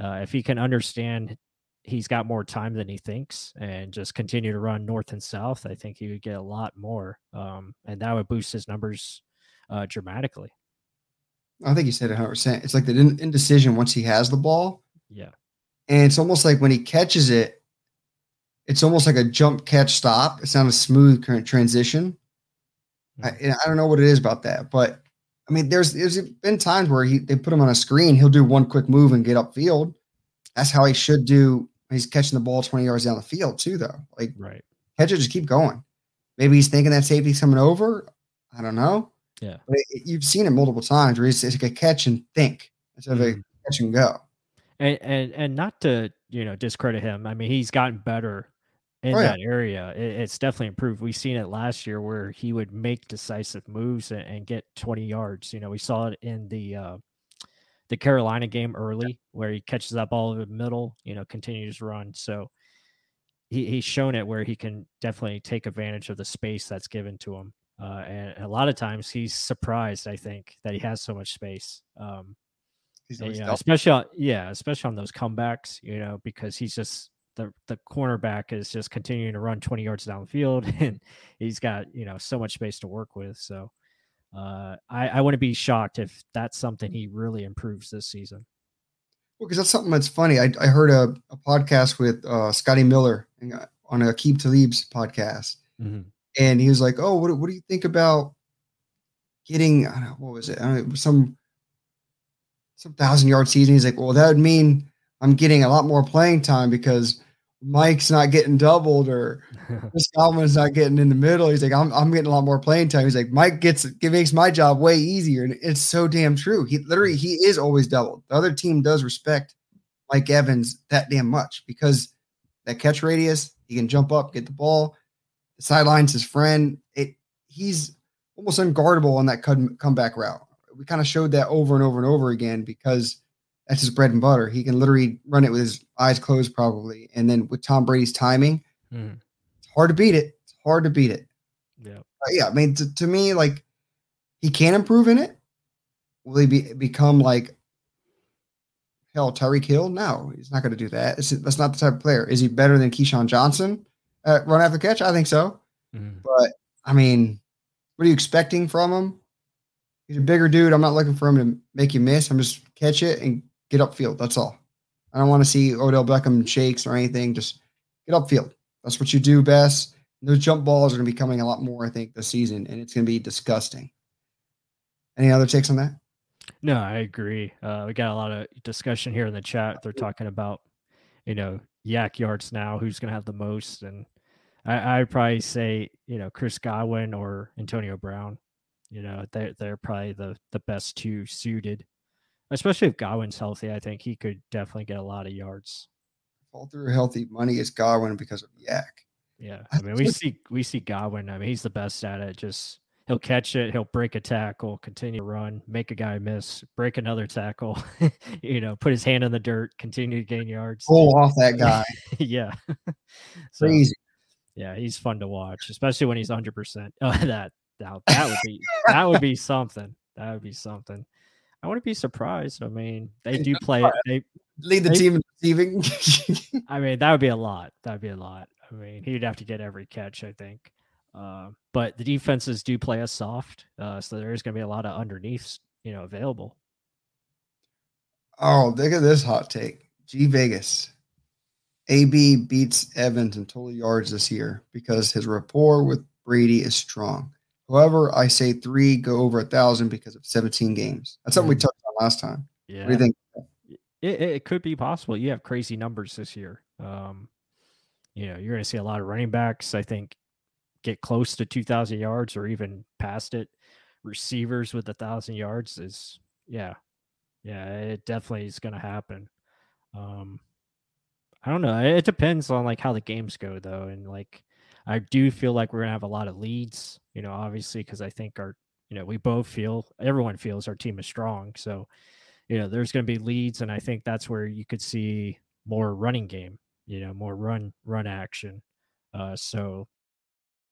Uh, if he can understand he's got more time than he thinks and just continue to run north and south, I think he would get a lot more, um, and that would boost his numbers uh, dramatically. I think he said one hundred percent. It's like the indecision once he has the ball. Yeah. And it's almost like when he catches it, it's almost like a jump, catch, stop. It's not a smooth current transition. Mm-hmm. I, I don't know what it is about that. But, I mean, there's there's been times where he they put him on a screen. He'll do one quick move and get upfield. That's how he should do when he's catching the ball twenty yards down the field too, though. Like, right. Catch it, just keep going. Maybe he's thinking that safety's coming over. I don't know. Yeah, but it, you've seen it multiple times where it's, it's like a catch and think instead of mm-hmm. a catch and go. And, and and not to, you know, discredit him. I mean, he's gotten better in oh, that yeah. area. It, it's definitely improved. We've seen it last year where he would make decisive moves and, and get twenty yards. You know, we saw it in the uh, the Carolina game early yeah. where he catches that ball in the middle, you know, continues to run. So he, he's shown it where he can definitely take advantage of the space that's given to him. Uh, and a lot of times he's surprised, I think, that he has so much space. Um, and, you know, especially, on, yeah, especially on those comebacks, you know, because he's just the the cornerback is just continuing to run twenty yards downfield, and he's got, you know, so much space to work with. So uh, I, I wouldn't be shocked if that's something he really improves this season. Well, because that's something that's funny. I, I heard a, a podcast with uh, Scotty Miller on a Keep Tlaib's podcast. Mm-hmm. And he was like, "Oh, what, what do you think about getting? I don't know, what was it? I don't know, it was some some thousand yard season." He's like, "Well, that would mean I'm getting a lot more playing time because Mike's not getting doubled or Chris Godwin's not getting in the middle. He's like, I'm I'm getting a lot more playing time. He's like, Mike gets it makes my job way easier. And it's so damn true. He literally he is always doubled. The other team does respect Mike Evans that damn much because that catch radius, he can jump up, get the ball. The sideline's his friend. It he's almost unguardable on that comeback route. We kind of showed that over and over and over again because that's his bread and butter. He can literally run it with his eyes closed probably. And then with Tom Brady's timing, mm. it's hard to beat it. It's hard to beat it. Yeah. Uh, yeah. I mean, to, to me, like he can improve in it. Will he be, become like, hell, Tyreek Hill? No, he's not going to do that. It's, that's not the type of player. Is he better than Keyshawn Johnson at run after catch? I think so. Mm. But I mean, what are you expecting from him? He's a bigger dude. I'm not looking for him to make you miss. I'm just catch it and get upfield. That's all. I don't want to see Odell Beckham shakes or anything. Just get upfield. That's what you do best. And those jump balls are going to be coming a lot more, I think, this season, and it's going to be disgusting. Any other takes on that? No, I agree. Uh, we got a lot of discussion here in the chat. They're talking about, you know, yak yards now, who's going to have the most. And I, I'd probably say, you know, Chris Godwin or Antonio Brown. You know, they're, they're probably the, the best two suited. Especially if Godwin's healthy, I think he could definitely get a lot of yards. All through healthy money is Godwin because of Yak. Yeah, I mean, we see we see Godwin. I mean, he's the best at it. Just he'll catch it, he'll break a tackle, continue to run, make a guy miss, break another tackle, you know, put his hand in the dirt, continue to gain yards. Pull off that guy. Yeah. So, crazy. Yeah, he's fun to watch, especially when he's one hundred percent. Oh, that that, that would be that would be something. That would be something. I wouldn't be surprised. I mean, they do play. They lead the they, team in receiving. I mean, that would be a lot. That'd be a lot. I mean, he'd have to get every catch, I think. Uh, but the defenses do play us soft, uh, so there is going to be a lot of underneaths, you know, available. Oh, look at this hot take. G Vegas, A B beats Evans in total yards this year because his rapport with Brady is strong. However, I say three go over a thousand because of seventeen games. That's something we touched on last time. Yeah. What do you think? It, it could be possible. You have crazy numbers this year. Um, you know, you're going to see a lot of running backs, I think, get close to two thousand yards or even past it. Receivers with a thousand yards is, yeah. Yeah, it definitely is going to happen. Um, I don't know. It depends on like how the games go though. And like, I do feel like we're going to have a lot of leads, you know, obviously, because I think our, you know, we both feel, everyone feels our team is strong. So, you know, there's going to be leads. And I think that's where you could see more running game, you know, more run, run action. Uh, so,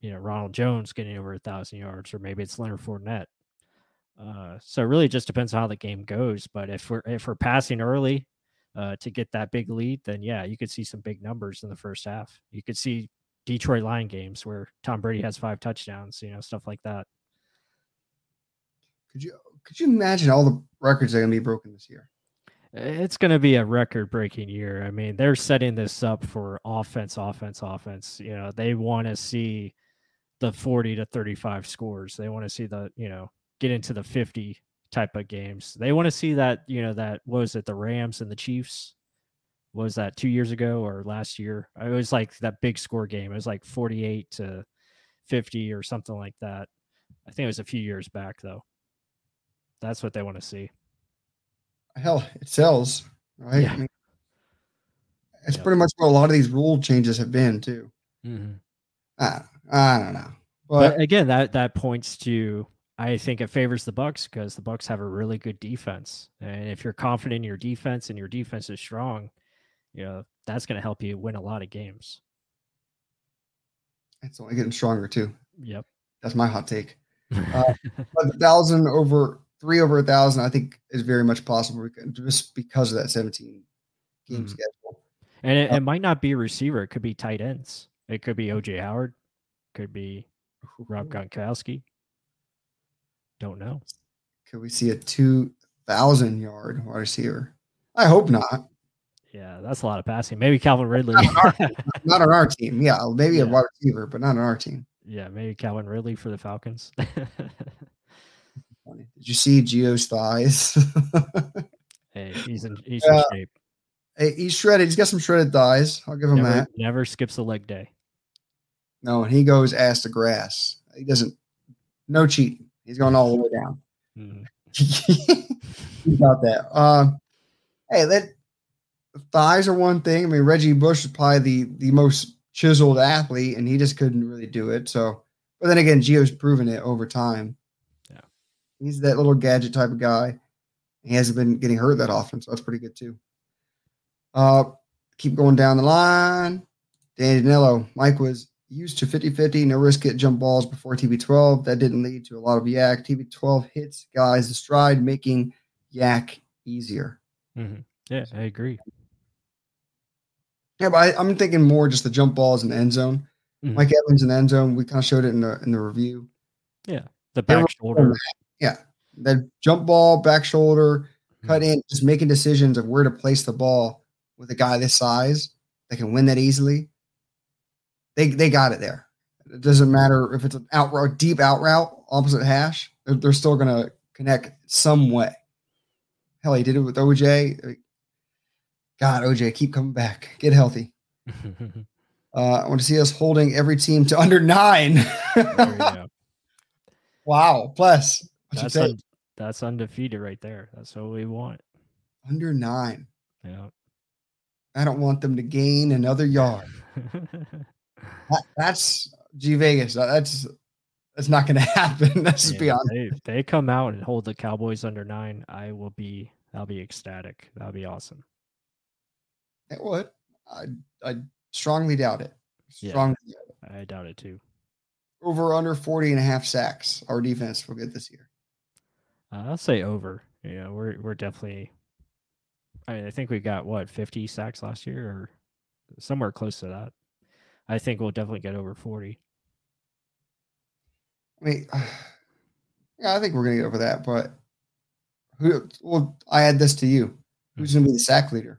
you know, Ronald Jones getting over a thousand yards, or maybe it's Leonard Fournette. Uh, so it really just depends on how the game goes. But if we're, if we're passing early uh, to get that big lead, then yeah, you could see some big numbers in the first half. You could see Detroit Lion games where Tom Brady has five touchdowns, you know, stuff like that. Could you could you imagine all the records that are going to be broken this year? It's going to be a record-breaking year. I mean, they're setting this up for offense, offense, offense. You know, they want to see the forty to thirty-five scores. They want to see the, you know, get into the fifty type of games. They want to see that, you know, that what was it, the Rams and the Chiefs? What was that, two years ago or last year? It was like that big score game. It was like forty-eight to fifty or something like that. I think it was a few years back, though. That's what they want to see. Hell, it sells, right? Yeah. I mean, it's yep. pretty much what a lot of these rule changes have been, too. Mm-hmm. I, I don't know. But, but again, that, that points to, I think it favors the Bucs because the Bucs have a really good defense. And if you're confident in your defense and your defense is strong, you know, that's going to help you win a lot of games. It's only getting stronger too. Yep. That's my hot take. Uh, but a thousand over three over a thousand, I think is very much possible just because of that seventeen game mm-hmm. schedule. And it, uh, it might not be a receiver. It could be tight ends. It could be O J Howard. Could be Rob Gronkowski. Don't know. Could we see a two thousand yard wide receiver? I hope not. Yeah, that's a lot of passing. Maybe Calvin Ridley. Not on our, our team. Yeah, maybe yeah. a wide receiver, but not on our team. Yeah, maybe Calvin Ridley for the Falcons. Did you see Gio's thighs? Hey, he's in, he's in uh, shape. Hey, he's shredded. He's got some shredded thighs. I'll give him never, that. Never skips a leg day. No, and he goes ass to grass. He doesn't. No cheating. He's going all the way down. Mm-hmm. About that. Uh, hey, that thighs are one thing. I mean, Reggie Bush is probably the the most chiseled athlete, and he just couldn't really do it. So, but then again, Gio's proven it over time. Yeah, he's that little gadget type of guy. He hasn't been getting hurt that often, so that's pretty good too. Uh, keep going down the line. Danny Danilo. Mike was used to fifty-fifty, no risk hit jump balls before T B twelve. That didn't lead to a lot of yak. T B twelve hits guys the stride, making yak easier. Mm-hmm. Yeah, I agree. Yeah, but I, I'm thinking more just the jump balls in the end zone. Mm-hmm. Mike Evans in the end zone. We kind of showed it in the in the review. Yeah, the back Everyone, shoulder. Yeah, that jump ball, back shoulder, cut mm-hmm. in, just making decisions of where to place the ball with a guy this size that can win that easily. They they got it there. It doesn't matter if it's an out route, deep out route, opposite hash. They're, they're still going to connect some way. Hell, he did it with O J. God, O J, keep coming back. Get healthy. uh, I want to see us holding every team to under nine. Wow. Plus, that's, un- that's undefeated right there. That's what we want. Under nine. Yeah. I don't want them to gain another yard. that, that's G Vegas. That's that's not going to happen. Let's just yeah, be honest. If they come out and hold the Cowboys under nine, I will be. I'll be ecstatic. That'll be awesome. It would. I I strongly doubt it. Strongly yeah, doubt it. I doubt it too. Over under forty and a half sacks. Our defense will get this year. Uh, I'll say over. Yeah, we're we're definitely. I mean, I think we got, what, fifty sacks last year or somewhere close to that. I think we'll definitely get over forty. I mean, yeah, I think we're going to get over that, but who? Well, I add this to you. Who's going to be the sack leader?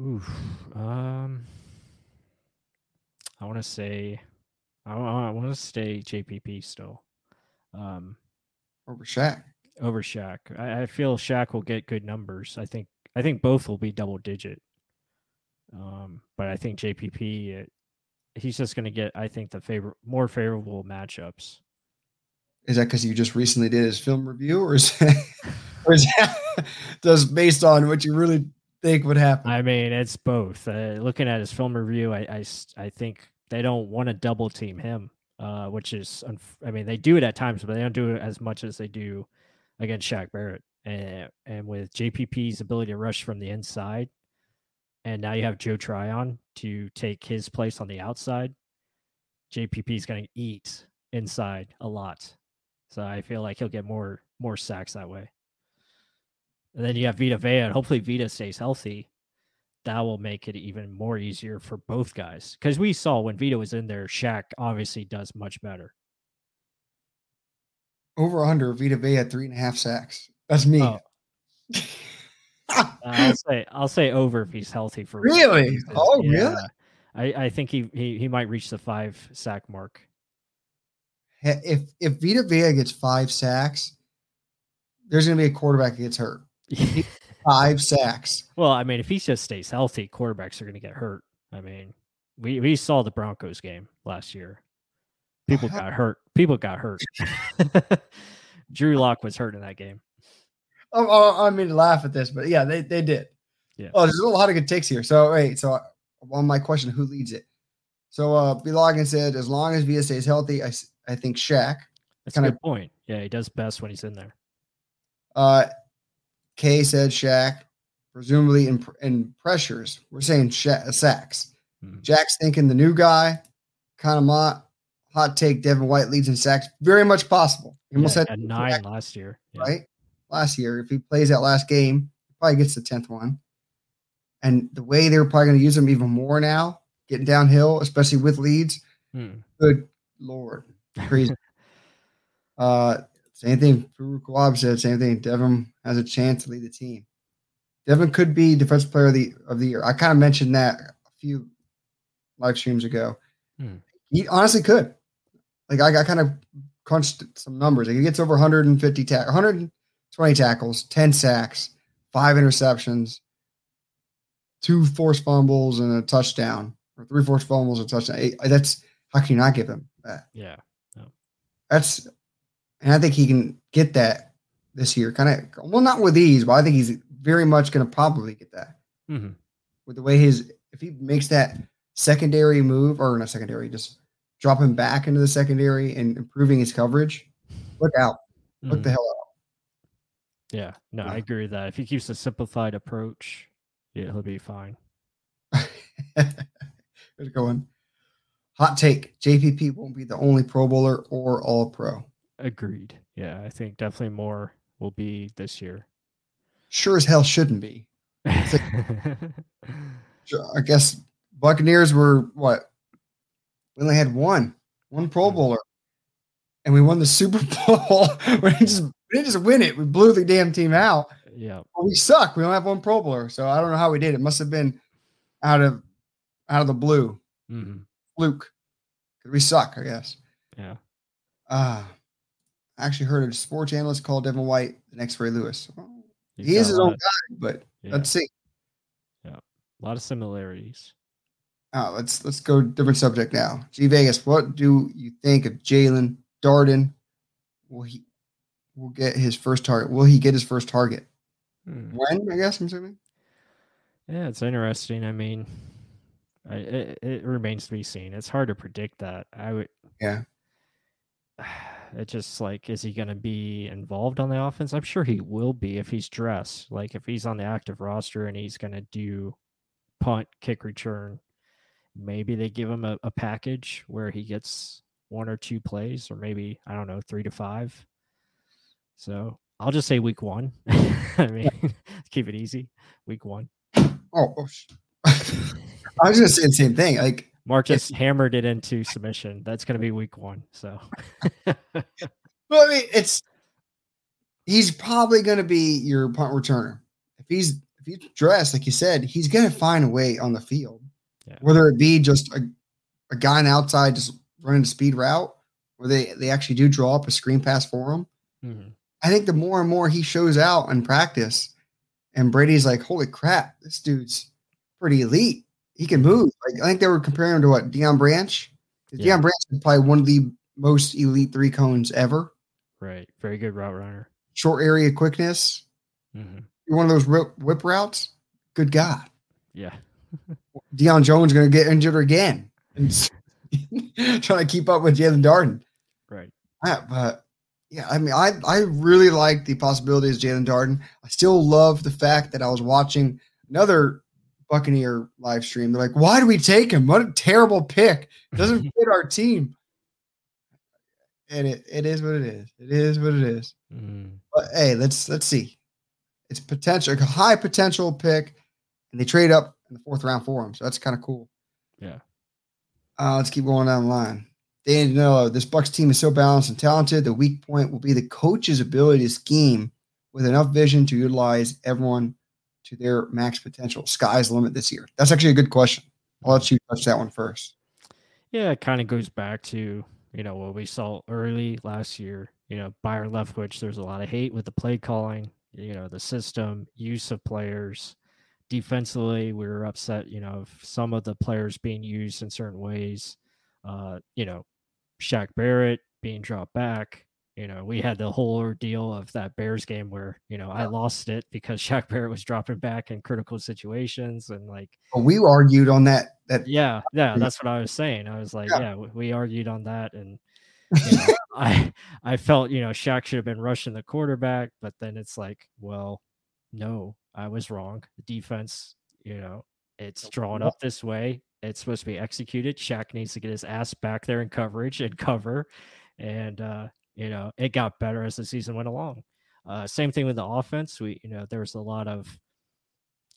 Ooh, um, I want to say, I, I want to stay J P P still. Um, over Shaq. Over Shaq. I, I feel Shaq will get good numbers. I think I think both will be double digit. Um, but I think J P P, it, he's just going to get, I think, the favor- more favorable matchups. Is that because you just recently did his film review, or is that, or is that just based on what you really think would happen? I mean, it's both. Uh, looking at his film review, I, I, I think they don't want to double team him, uh, which is, I mean, they do it at times, but they don't do it as much as they do against Shaq Barrett. And, and with J P P's ability to rush from the inside, and now you have Joe Tryon to take his place on the outside, J P P is going to eat inside a lot. So I feel like he'll get more more sacks that way. And then you have Vita Vea, and hopefully Vita stays healthy. That will make it even more easier for both guys. Because we saw when Vita was in there, Shaq obviously does much better. Over under Vita Vea at three and a half sacks. That's me. Oh. Uh, I'll say I'll say over if he's healthy for really. Reasons. Oh, yeah. Really? I, I think he, he he might reach the five sack mark. If if Vita Vea gets five sacks, there's going to be a quarterback that gets hurt. Five sacks. Well, I mean, if he just stays healthy, quarterbacks are going to get hurt. I mean, we, we saw the Broncos game last year. People oh, got hurt. People got hurt. Drew Lock was hurt in that game. Oh, I mean to laugh at this, but yeah, they, they did. Yeah. Oh, there's a lot of good takes here. So, wait, so on my question, who leads it? So, uh, B. Logan said, as long as Via stays healthy, I, I think Shaq. That's kinda, a good point. Yeah, he does best when he's in there. Uh, Kay said Shaq, presumably in, in pressures. We're saying Shaq, sacks. Hmm. Jack's thinking the new guy, kind of hot, hot take, Devin White leads in sacks. Very much possible. He almost yeah, had nine Shaq, last year. Yeah. Right? Last year, if he plays that last game, he probably gets the tenth one. And the way they're probably going to use him even more now, getting downhill, especially with leads. Hmm. Good Lord. Crazy. uh, same thing Furu Kawab said, same thing. Devin has a chance to lead the team. Devin could be defensive player of the, of the year. I kind of mentioned that a few live streams ago. Hmm. He honestly could. Like, I, I kind of crunched some numbers. Like, he gets over one hundred fifty tackles, one hundred twenty tackles, ten sacks, five interceptions. two forced fumbles and a touchdown, or three forced fumbles and a touchdown. Eight, that's how can you not give him that? Yeah, no. That's, and I think he can get that this year. Kind of, well, not with ease, but I think he's very much going to probably get that mm-hmm. with the way his. If he makes that secondary move, or not secondary, just dropping back into the secondary and improving his coverage, look out! Look mm. the hell out! Yeah, no, yeah. I agree with that. If he keeps a simplified approach, yeah, he'll be fine. Good going. Hot take: J P P won't be the only Pro Bowler or All Pro. Agreed. Yeah, I think definitely more will be this year. Sure as hell shouldn't be. It's like, I guess Buccaneers were what? We only had one, one Pro Bowler, and we won the Super Bowl. we, didn't just, we didn't just win it. We blew the damn team out. Yeah, but we suck. We only have one Pro Bowler, so I don't know how we did. It must have been out of out of the blue, mm-hmm. Luke. We suck, I guess. Yeah. Uh I actually heard a sports analyst call Devin White the next Ray Lewis. Well, he is his own guy, but yeah. let's see. Yeah, a lot of similarities. Uh, let's let's go different subject now. G Vegas, what do you think of Jalen Darden? Will he will get his first target? Will he get his first target? Hmm. When, I guess I'm assuming. Yeah, it's interesting. I mean, I, it it remains to be seen. It's hard to predict that. I would. Yeah. It's just like, is he going to be involved on the offense? I'm sure he will be if he's dressed. Like if he's on the active roster and he's going to do punt, kick, return. Maybe they give him a, a package where he gets one or two plays, or maybe, I don't know, three to five. So I'll just say week one. I mean, yeah. Keep it easy. Week one. Oh, oh. I was going to say the same thing. Like Mark just if, hammered it into submission. That's going to be week one. So, well, I mean, it's, he's probably going to be your punt returner. If he's, if he's dressed, like you said, he's going to find a way on the field. Yeah. Whether it be just a, a guy on outside just running a speed route, or they, they actually do draw up a screen pass for him. Mm-hmm. I think the more and more he shows out in practice, and Brady's like, holy crap, this dude's pretty elite. He can move. Like, I think they were comparing him to what, Deion Branch? Yeah. Deion Branch is probably one of the most elite three cones ever. Right. Very good route runner. Short area quickness. Mm-hmm. You're one of those whip, whip routes. Good God. Yeah. Deion Jones going to get injured again and trying to keep up with Jalen Darden. Right. Yeah, but yeah, I mean, I, I really like the possibilities of Jalen Darden. I still love the fact that I was watching another Buccaneer live stream. They're like, why do we take him? What a terrible pick. It doesn't fit our team. And it, it is what it is. It is what it is. Mm. But hey, let's, let's see. It's potential, a high potential pick, and they trade up in the fourth round for him. So that's kind of cool. Yeah. Uh, let's keep going down the line. They know this Bucs team is so balanced and talented. The weak point will be the coach's ability to scheme with enough vision to utilize everyone to their max potential. Sky's the limit this year. That's actually a good question. I'll let you touch that one first. Yeah. It kind of goes back to, you know, what we saw early last year, you know, Byron Leftwich, there's a lot of hate with the play calling, you know, the system, use of players. Defensively, we were upset, you know, of some of the players being used in certain ways. Uh, you know, Shaq Barrett being dropped back. You know, we had the whole ordeal of that Bears game where, you know, I lost it because Shaq Barrett was dropping back in critical situations. And like, well, we argued on that. that Yeah. Yeah. That's what I was saying. I was like, yeah, yeah we argued on that. And you know, I, I felt, you know, Shaq should have been rushing the quarterback, but then it's like, well, no, I was wrong. The defense, you know, it's drawn up this way. It's supposed to be executed. Shaq needs to get his ass back there in coverage and cover. And, uh, you know, it got better as the season went along. Uh, same thing with the offense. We, you know, there was a lot of,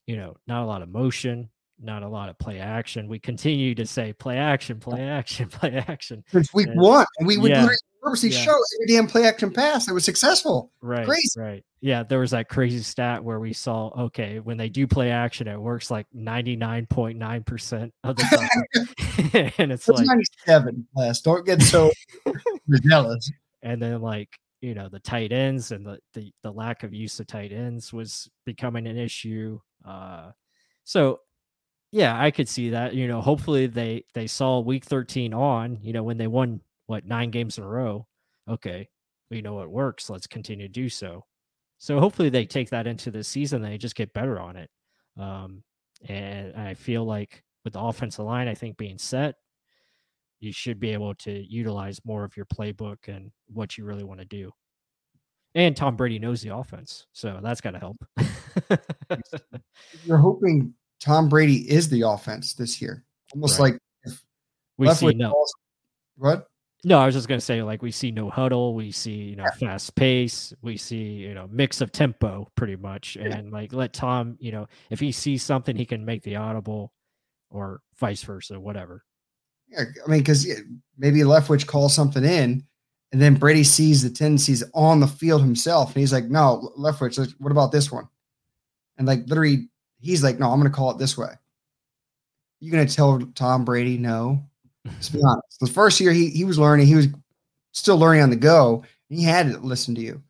you know, not a lot of motion, not a lot of play action. We continue to say play action, play action, play action. It's week and, one. And we would yeah. literally purposely yeah. show every damn play action pass that was successful. Right. Crazy. Right. Yeah. There was that crazy stat where we saw, okay, when they do play action, it works like ninety-nine point nine percent of the time. And it's, it's like ninety-seven class. Don't get so jealous. And then like, you know, the tight ends and the, the, the lack of use of tight ends was becoming an issue. Uh, so Yeah, I could see that. You know, hopefully they, they saw week thirteen on, you know, when they won, what, nine games in a row. Okay, we know it works. Let's continue to do so. So hopefully they take that into the season. They just get better on it. Um, and I feel like with the offensive line, I think, being set, you should be able to utilize more of your playbook and what you really want to do. And Tom Brady knows the offense, so that's got to help. You're hoping Tom Brady is the offense this year. Almost right. Like if we see no. Balls, what? No, I was just going to say, like, we see no huddle. We see, you know, yeah. fast pace. We see, you know, mix of tempo pretty much. Yeah. And like, let Tom, you know, if he sees something, he can make the audible or vice versa, whatever. Yeah. I mean, because maybe Leftwich calls something in and then Brady sees the tendencies on the field himself. And he's like, no, Leftwich, what about this one? And like, literally, he's like, no, I'm going to call it this way. You're going to tell Tom Brady no. Let's be honest. The first year he, he was learning, he was still learning on the go. And he had to listen to you.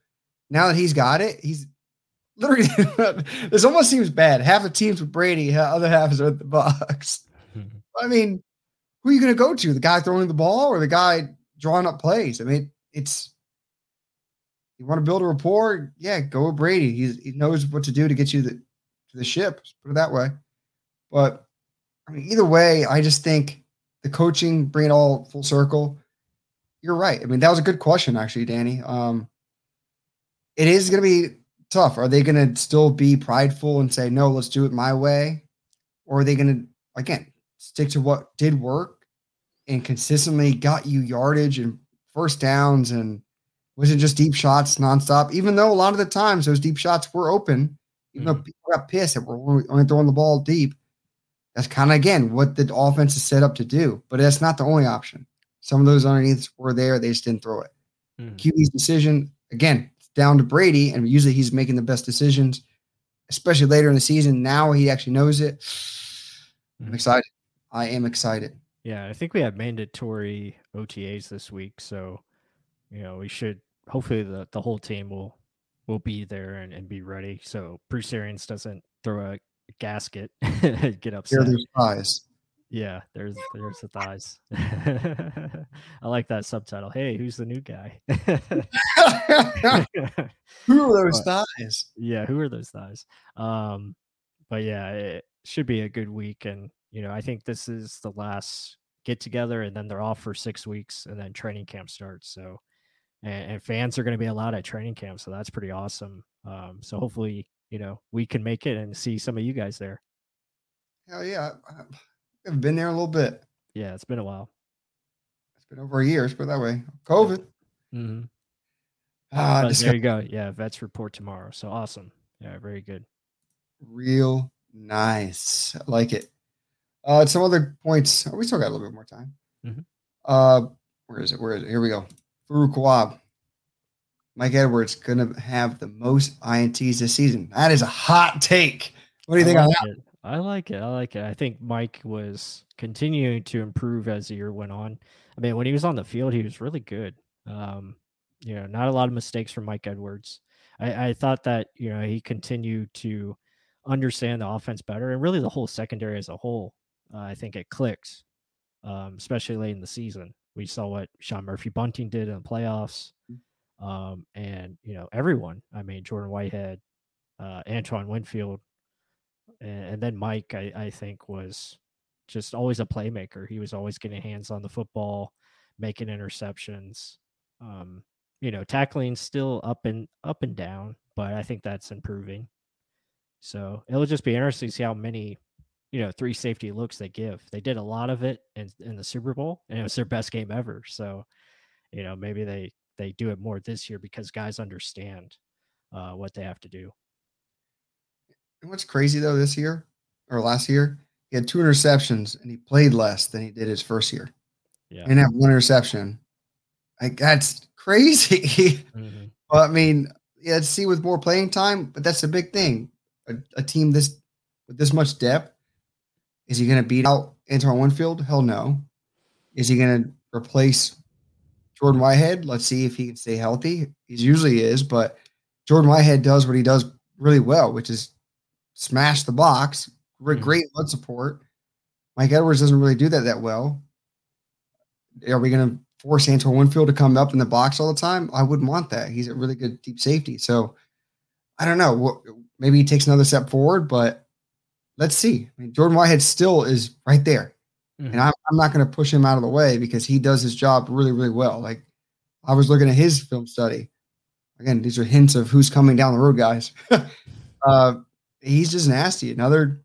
Now that he's got it, he's literally, this almost seems bad. Half the team's with Brady, the other half is with the Bucs. I mean, who are you going to go to? The guy throwing the ball or the guy drawing up plays? I mean, it's, you want to build a rapport? Yeah, go with Brady. He's, he knows what to do to get you the, to the ship, put it that way. But I mean, either way, I just think, the coaching, bring it all full circle. You're right. I mean, that was a good question, actually, Danny. Um, it is going to be tough. Are they going to still be prideful and say, no, let's do it my way? Or are they going to, again, stick to what did work and consistently got you yardage and first downs and wasn't just deep shots nonstop, even though a lot of the times those deep shots were open, even mm-hmm. though people got pissed that we're only throwing the ball deep. That's kind of, again, what the offense is set up to do. But that's not the only option. Some of those underneath were there. They just didn't throw it. Mm-hmm. Q B's decision, again, it's down to Brady, and usually he's making the best decisions, especially later in the season. Now he actually knows it. Mm-hmm. I'm excited. I am excited. Yeah, I think we have mandatory O T As this week. So, you know, we should – hopefully the, the whole team will will be there and, and be ready. So Bruce Arians doesn't throw a – gasket get upset. There's thighs. Yeah, there's there's the thighs. I like that subtitle. Hey, who's the new guy? Who are those but, thighs? Yeah, who are those thighs? Um, but yeah, it should be a good week, and you know, I think this is the last get together, and then they're off for six weeks, and then training camp starts. So, and, and fans are going to be allowed at training camp, so that's pretty awesome. Um, so hopefully, you know, we can make it and see some of you guys there. Hell yeah. I've been there a little bit. Yeah, it's been a while. It's been over a year, but that way. COVID. Mm-hmm. Uh, there got- you go. Yeah, vets report tomorrow. So awesome. Yeah, very good. Real nice. I like it. Uh, some other points. Oh, we still got a little bit more time. Mm-hmm. Uh, where is it? Where is it? Here we go. Farouk Wahb. Mike Edwards going to have the most I N Ts this season. That is a hot take. What do you think on that? I like it. I like it. I think Mike was continuing to improve as the year went on. I mean, when he was on the field, he was really good. Um, you know, not a lot of mistakes from Mike Edwards. I, I thought that, you know, he continued to understand the offense better and really the whole secondary as a whole. Uh, I think it clicks, um, especially late in the season. We saw what Sean Murphy Bunting did in the playoffs. Um, and, you know, everyone, I mean, Jordan Whitehead, uh, Antoine Winfield, and, and then Mike, I, I think was just always a playmaker. He was always getting hands on the football, making interceptions, um, you know, tackling still up and up and down, but I think that's improving. So it'll just be interesting to see how many, you know, three safety looks they give. They did a lot of it in, in the Super Bowl, and it was their best game ever. So, you know, maybe they, they do it more this year because guys understand uh, what they have to do. And what's crazy though, this year or last year, he had two interceptions and he played less than he did his first year. Yeah. He didn't have one interception. Like that's crazy. Mm-hmm. But I mean, yeah, let's see with more playing time, but that's the big thing. A, a team this with this much depth, is he going to beat out Antoine Winfield? Hell no. Is he going to replace Jordan Whitehead? Let's see if he can stay healthy. He usually is, but Jordan Whitehead does what he does really well, which is smash the box, great run support, Mike Edwards doesn't really do that that well. Are we going to force Antoine Winfield to come up in the box all the time? I wouldn't want that. He's a really good deep safety. So I don't know. Maybe he takes another step forward, but let's see. I mean, Jordan Whitehead still is right there. Mm-hmm. And I'm, I'm not going to push him out of the way because he does his job really, really well. Like, I was looking at his film study. Again, these are hints of who's coming down the road, guys. uh, he's just nasty. Another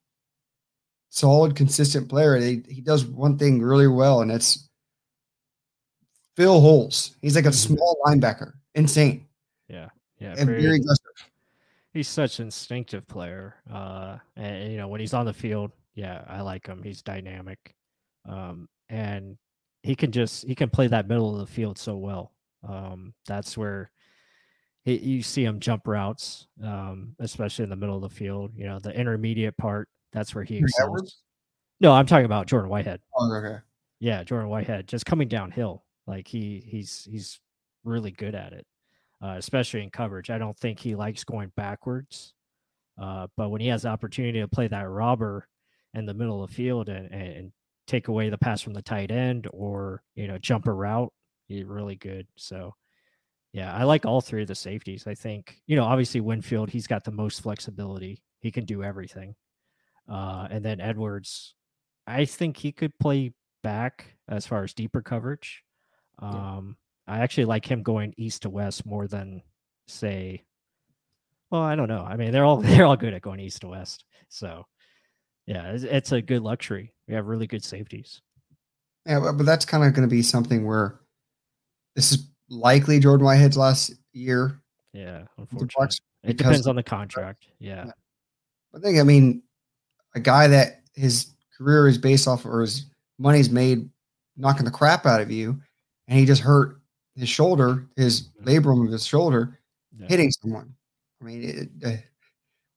solid, consistent player. He, he does one thing really well, and that's fill holes. He's like a small linebacker. Insane. Yeah. Yeah. And very, very aggressive. He's such an instinctive player. Uh, and, you know, when he's on the field, yeah, I like him. He's dynamic. Um, and he can just, he can play that middle of the field so well. Um, that's where he, you see him jump routes, um, especially in the middle of the field, you know, the intermediate part, that's where he excels. Edwards? No, I'm talking about Jordan Whitehead. Oh, okay. Yeah. Jordan Whitehead just coming downhill. Like he, he's, he's really good at it. Uh, especially in coverage. I don't think he likes going backwards. Uh, but when he has the opportunity to play that robber in the middle of the field and, and take away the pass from the tight end or, you know, jump a route, he's really good. So, yeah, I like all three of the safeties. I think, you know, obviously Winfield, he's got the most flexibility. He can do everything. Uh, and then Edwards, I think he could play back as far as deeper coverage. Um, yeah. I actually like him going east to west more than say, well, I don't know. I mean, they're all, they're all good at going east to west. So yeah, it's, it's a good luxury. We have really good safeties. Yeah, but that's kind of going to be something where this is likely Jordan Whitehead's last year. Yeah. Unfortunately. It depends on the contract. Yeah. I think, I mean, a guy that his career is based off or his money's made knocking the crap out of you. And he just hurt his shoulder, his labrum of his shoulder, yeah. hitting someone. I mean, it, it,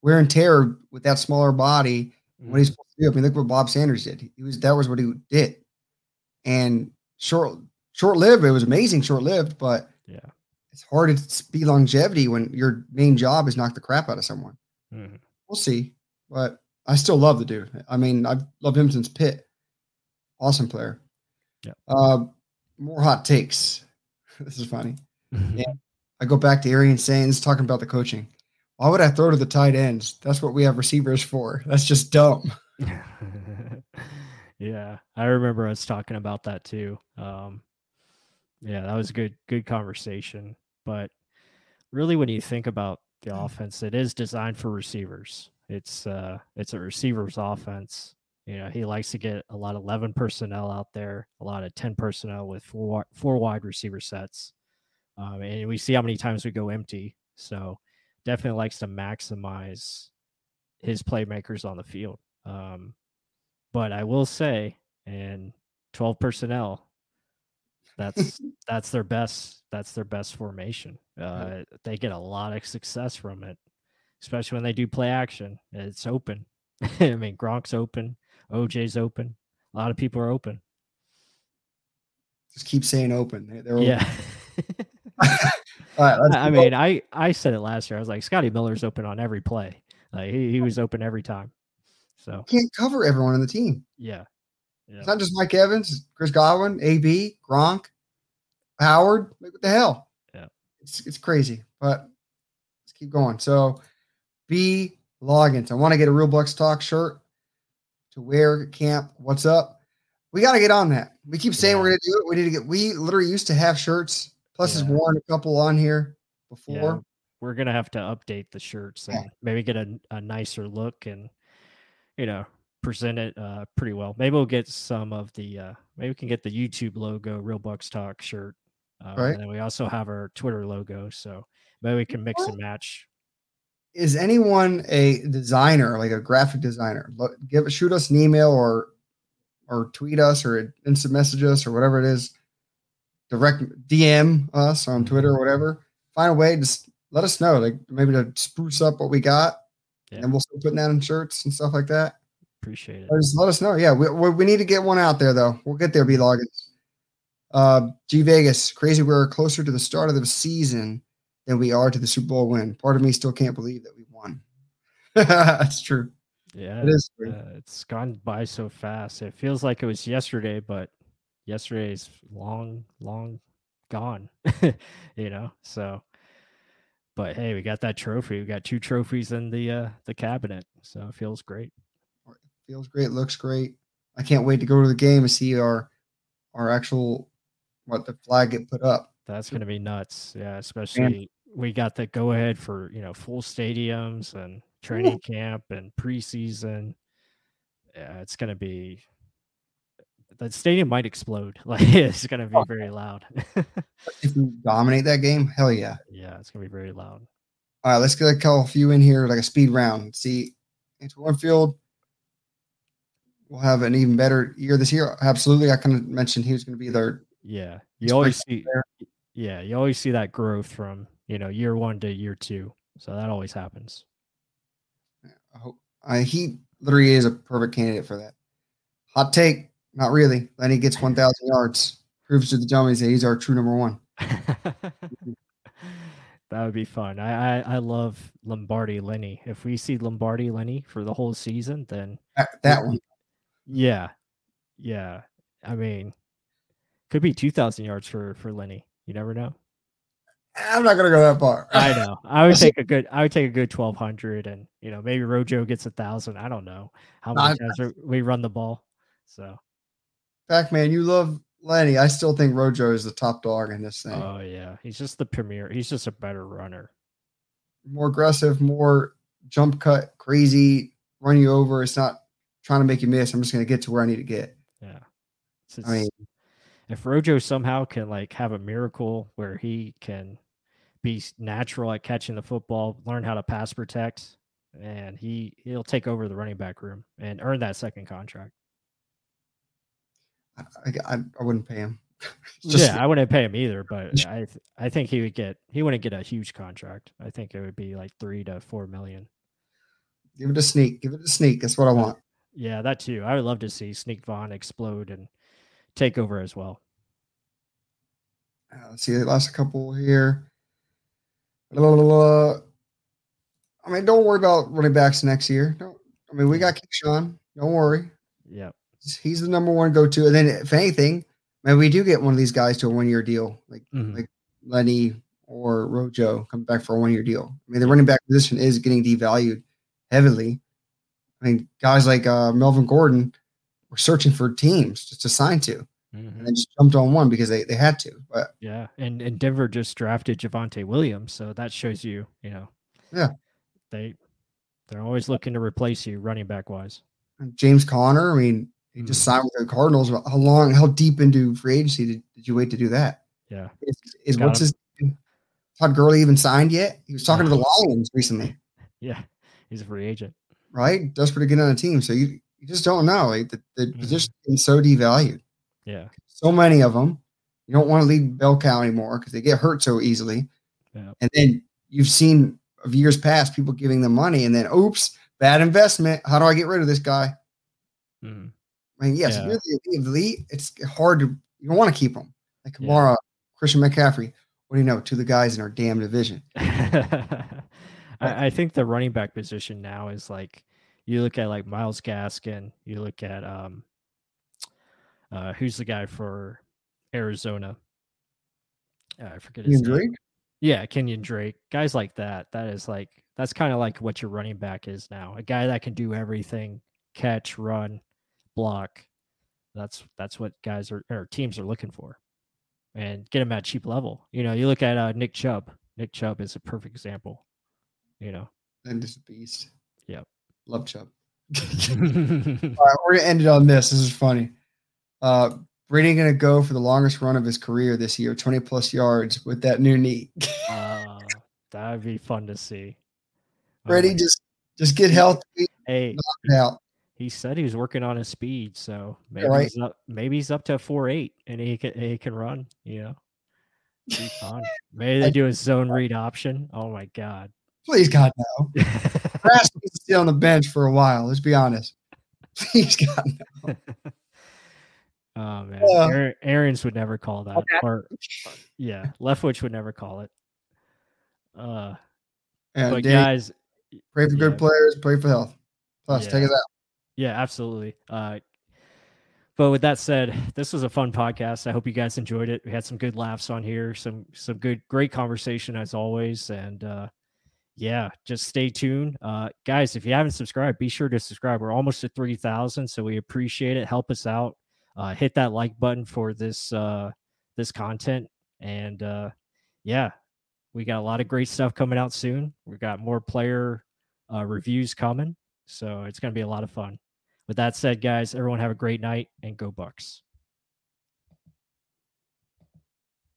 wear and tear with that smaller body. Mm-hmm. What he's supposed to do. I mean, look what Bob Sanders did. He was that was what he did, and short, short lived. It was amazing, short lived. But yeah, it's hard to be longevity when your main job is knock the crap out of someone. Mm-hmm. We'll see, but I still love the dude. I mean, I've loved him since Pitt. Awesome player. Yeah. Uh, more hot takes. This is funny. Mm-hmm. Yeah. I go back to Arians saying, this is talking about the coaching. Why would I throw to the tight ends? That's what we have receivers for. That's just dumb. Yeah. I remember us talking about that too. Um, yeah, that was a good, good conversation. But really when you think about the offense, it is designed for receivers. It's uh it's a receiver's offense. You know, he likes to get a lot of eleven personnel out there, a lot of ten personnel with four, four wide receiver sets. Um, and we see how many times we go empty. So definitely likes to maximize his playmakers on the field. Um, but I will say, and twelve personnel, that's, that's their best, that's their best formation. Uh, they get a lot of success from it, especially when they do play action. It's open. I mean, Gronk's open. O J's open. A lot of people are open. Just keep saying open. They're, they're yeah. Open. All right, let's I mean, open. I I said it last year. I was like, Scotty Miller's open on every play. Like he, he was open every time. So you can't cover everyone on the team. Yeah. yeah, it's not just Mike Evans, Chris Godwin, A B, Gronk, Howard. Like, what the hell? Yeah, it's it's crazy. But let's keep going. So, B logins. I want to get a Real Bucs Talk shirt. To wear camp, what's up? We got to get on that. We keep saying yeah. we're going to do it. We need to get. We literally used to have shirts. Plus, has yeah. worn a couple on here before. Yeah. We're going to have to update the shirts and yeah. maybe get a, a nicer look and you know present it uh, pretty well. Maybe we'll get some of the. Uh, maybe we can get the YouTube logo, Real Bucs Talk shirt, um, right? And then we also have our Twitter logo, so maybe we can mix and match. Is anyone a designer, like a graphic designer? Look, give shoot us an email or or tweet us or instant message us or whatever it is. Direct D M us on Twitter or whatever. Find a way to let us know, like maybe to spruce up what we got, yeah. and we'll start putting that in shirts and stuff like that. Appreciate it. Or just let us know. Yeah, we, we we need to get one out there though. We'll get there. B Loggins, uh, G Vegas, crazy. We're closer to the start of the season than we are to the Super Bowl win. Part of me still can't believe that we won. That's true. Yeah, it is. Uh, it's gone by so fast. It feels like it was yesterday, but yesterday's long, long gone. You know, so. But hey, we got that trophy. We got two trophies in the uh, the cabinet, so it feels great. It feels great. Looks great. I can't wait to go to the game and see our our actual what the flag get put up. That's gonna be nuts. Yeah, especially and, we got the go ahead for you know full stadiums and training yeah. camp and preseason. Yeah, it's gonna be. The stadium might explode. Like it's gonna be very loud. If we dominate that game, hell yeah. Yeah, it's gonna be very loud. All right, let's get a couple few in here, like a speed round. See, into Winfield will have an even better year this year. Absolutely, I kind of mentioned he was going to be there. Yeah, you always see. There. Yeah, you always see that growth from you know year one to year two. So that always happens. I hope uh, he literally is a perfect candidate for that. Hot take. Not really. Lenny gets one thousand yards. Proves to the dummies that he's our true number one. That would be fun. I, I I love Lombardi Lenny. If we see Lombardi Lenny for the whole season, then that, that one. Yeah. Yeah. I mean, could be two thousand yards for, for Lenny. You never know. I'm not going to go that far. I know. I would take a good, I would take a good twelve hundred and, you know, maybe Rojo gets a thousand. I don't know how many times no, we run the ball. So. Fact, man, you love Lenny. I still think Rojo is the top dog in this thing. Oh, yeah. He's just the premier. He's just a better runner. More aggressive, more jump cut, crazy, run you over. It's not trying to make you miss. I'm just going to get to where I need to get. Yeah. It's, I mean, if Rojo somehow can, like, have a miracle where he can be natural at catching the football, learn how to pass protect, and he, he'll take over the running back room and earn that second contract. I, I I wouldn't pay him. Just, yeah, I wouldn't pay him either. But I I think he would get he wouldn't get a huge contract. I think it would be like three to four million. Give it a sneak. Give it a sneak. That's what I want. Yeah, that too. I would love to see Sneak Vaughn explode and take over as well. Uh, let's see the last couple here. La, la, la, la. I mean, don't worry about running backs next year. Don't. I mean, we got Keyshawn. Don't worry. Yeah. He's the number one go-to. And then if anything, man, we do get one of these guys to a one-year deal, like mm-hmm. like Lenny or Rojo come back for a one-year deal. I mean, the running back position is getting devalued heavily. I mean, guys like uh, Melvin Gordon were searching for teams just to sign to. Mm-hmm. And they just jumped on one because they, they had to. But yeah, and, and Denver just drafted Javonte Williams, so that shows you, you know. Yeah. They, they're always looking to replace you running back-wise. And James Conner, I mean, he just signed with the Cardinals. How long, how deep into free agency did, did you wait to do that? Yeah. Is, is what's his name? Todd Gurley even signed yet? He was talking yeah. to the Lions recently. Yeah. He's a free agent. Right? Desperate to get on a team. So you, you just don't know. Like the, the mm-hmm. position is so devalued. Yeah. So many of them. You don't want to leave bell cow anymore because they get hurt so easily. Yeah. And then you've seen of years past people giving them money and then, oops, bad investment. How do I get rid of this guy? Mm-hmm. I mean, yes, yeah. If you're the elite, it's hard to – you don't want to keep them. Like Kamara, yeah. Christian McCaffrey, what do you know, two of the guys in our damn division. I, I think the running back position now is like – you look at like Myles Gaskin, you look at um, uh, who's the guy for Arizona? Uh, I forget his Kenyon name. Drake? Yeah, Kenyon Drake. Guys like that. That is like – that's kind of like what your running back is now. A guy that can do everything, catch, run. Block. That's that's what guys are or teams are looking for, and get them at cheap level. You know, you look at uh, Nick Chubb. Nick Chubb is a perfect example. You know, and just a beast. Yeah, love Chubb. All right, we're gonna end it on this. This is funny. Uh, Brady gonna go for the longest run of his career this year, twenty plus yards with that new knee. uh, that would be fun to see. Brady, um, just just get healthy. Hey, knock it out. He said he was working on his speed, so maybe right. he's up. Maybe he's up to four eight, and he can he can run. You know, he's fine. Maybe they do a zone read option. Oh my god! Please God no. Brass needs to stay on the bench for a while. Let's be honest. Please God no. Oh man, uh, Aaron, Arians would never call that. Okay. Or yeah, Leftwich would never call it. Uh, and but Dave, guys, pray for yeah, good players. Pray for health. Plus, yeah. Take us out. Yeah, absolutely. Uh, but with that said, this was a fun podcast. I hope you guys enjoyed it. We had some good laughs on here, some some good, great conversation as always. And uh, yeah, just stay tuned. Uh, guys, if you haven't subscribed, be sure to subscribe. We're almost at three thousand, so we appreciate it. Help us out. Uh, hit that like button for this uh, this content. And uh, yeah, we got a lot of great stuff coming out soon. We got more player uh, reviews coming. So it's going to be a lot of fun. With that said, guys, everyone have a great night and go Bucs.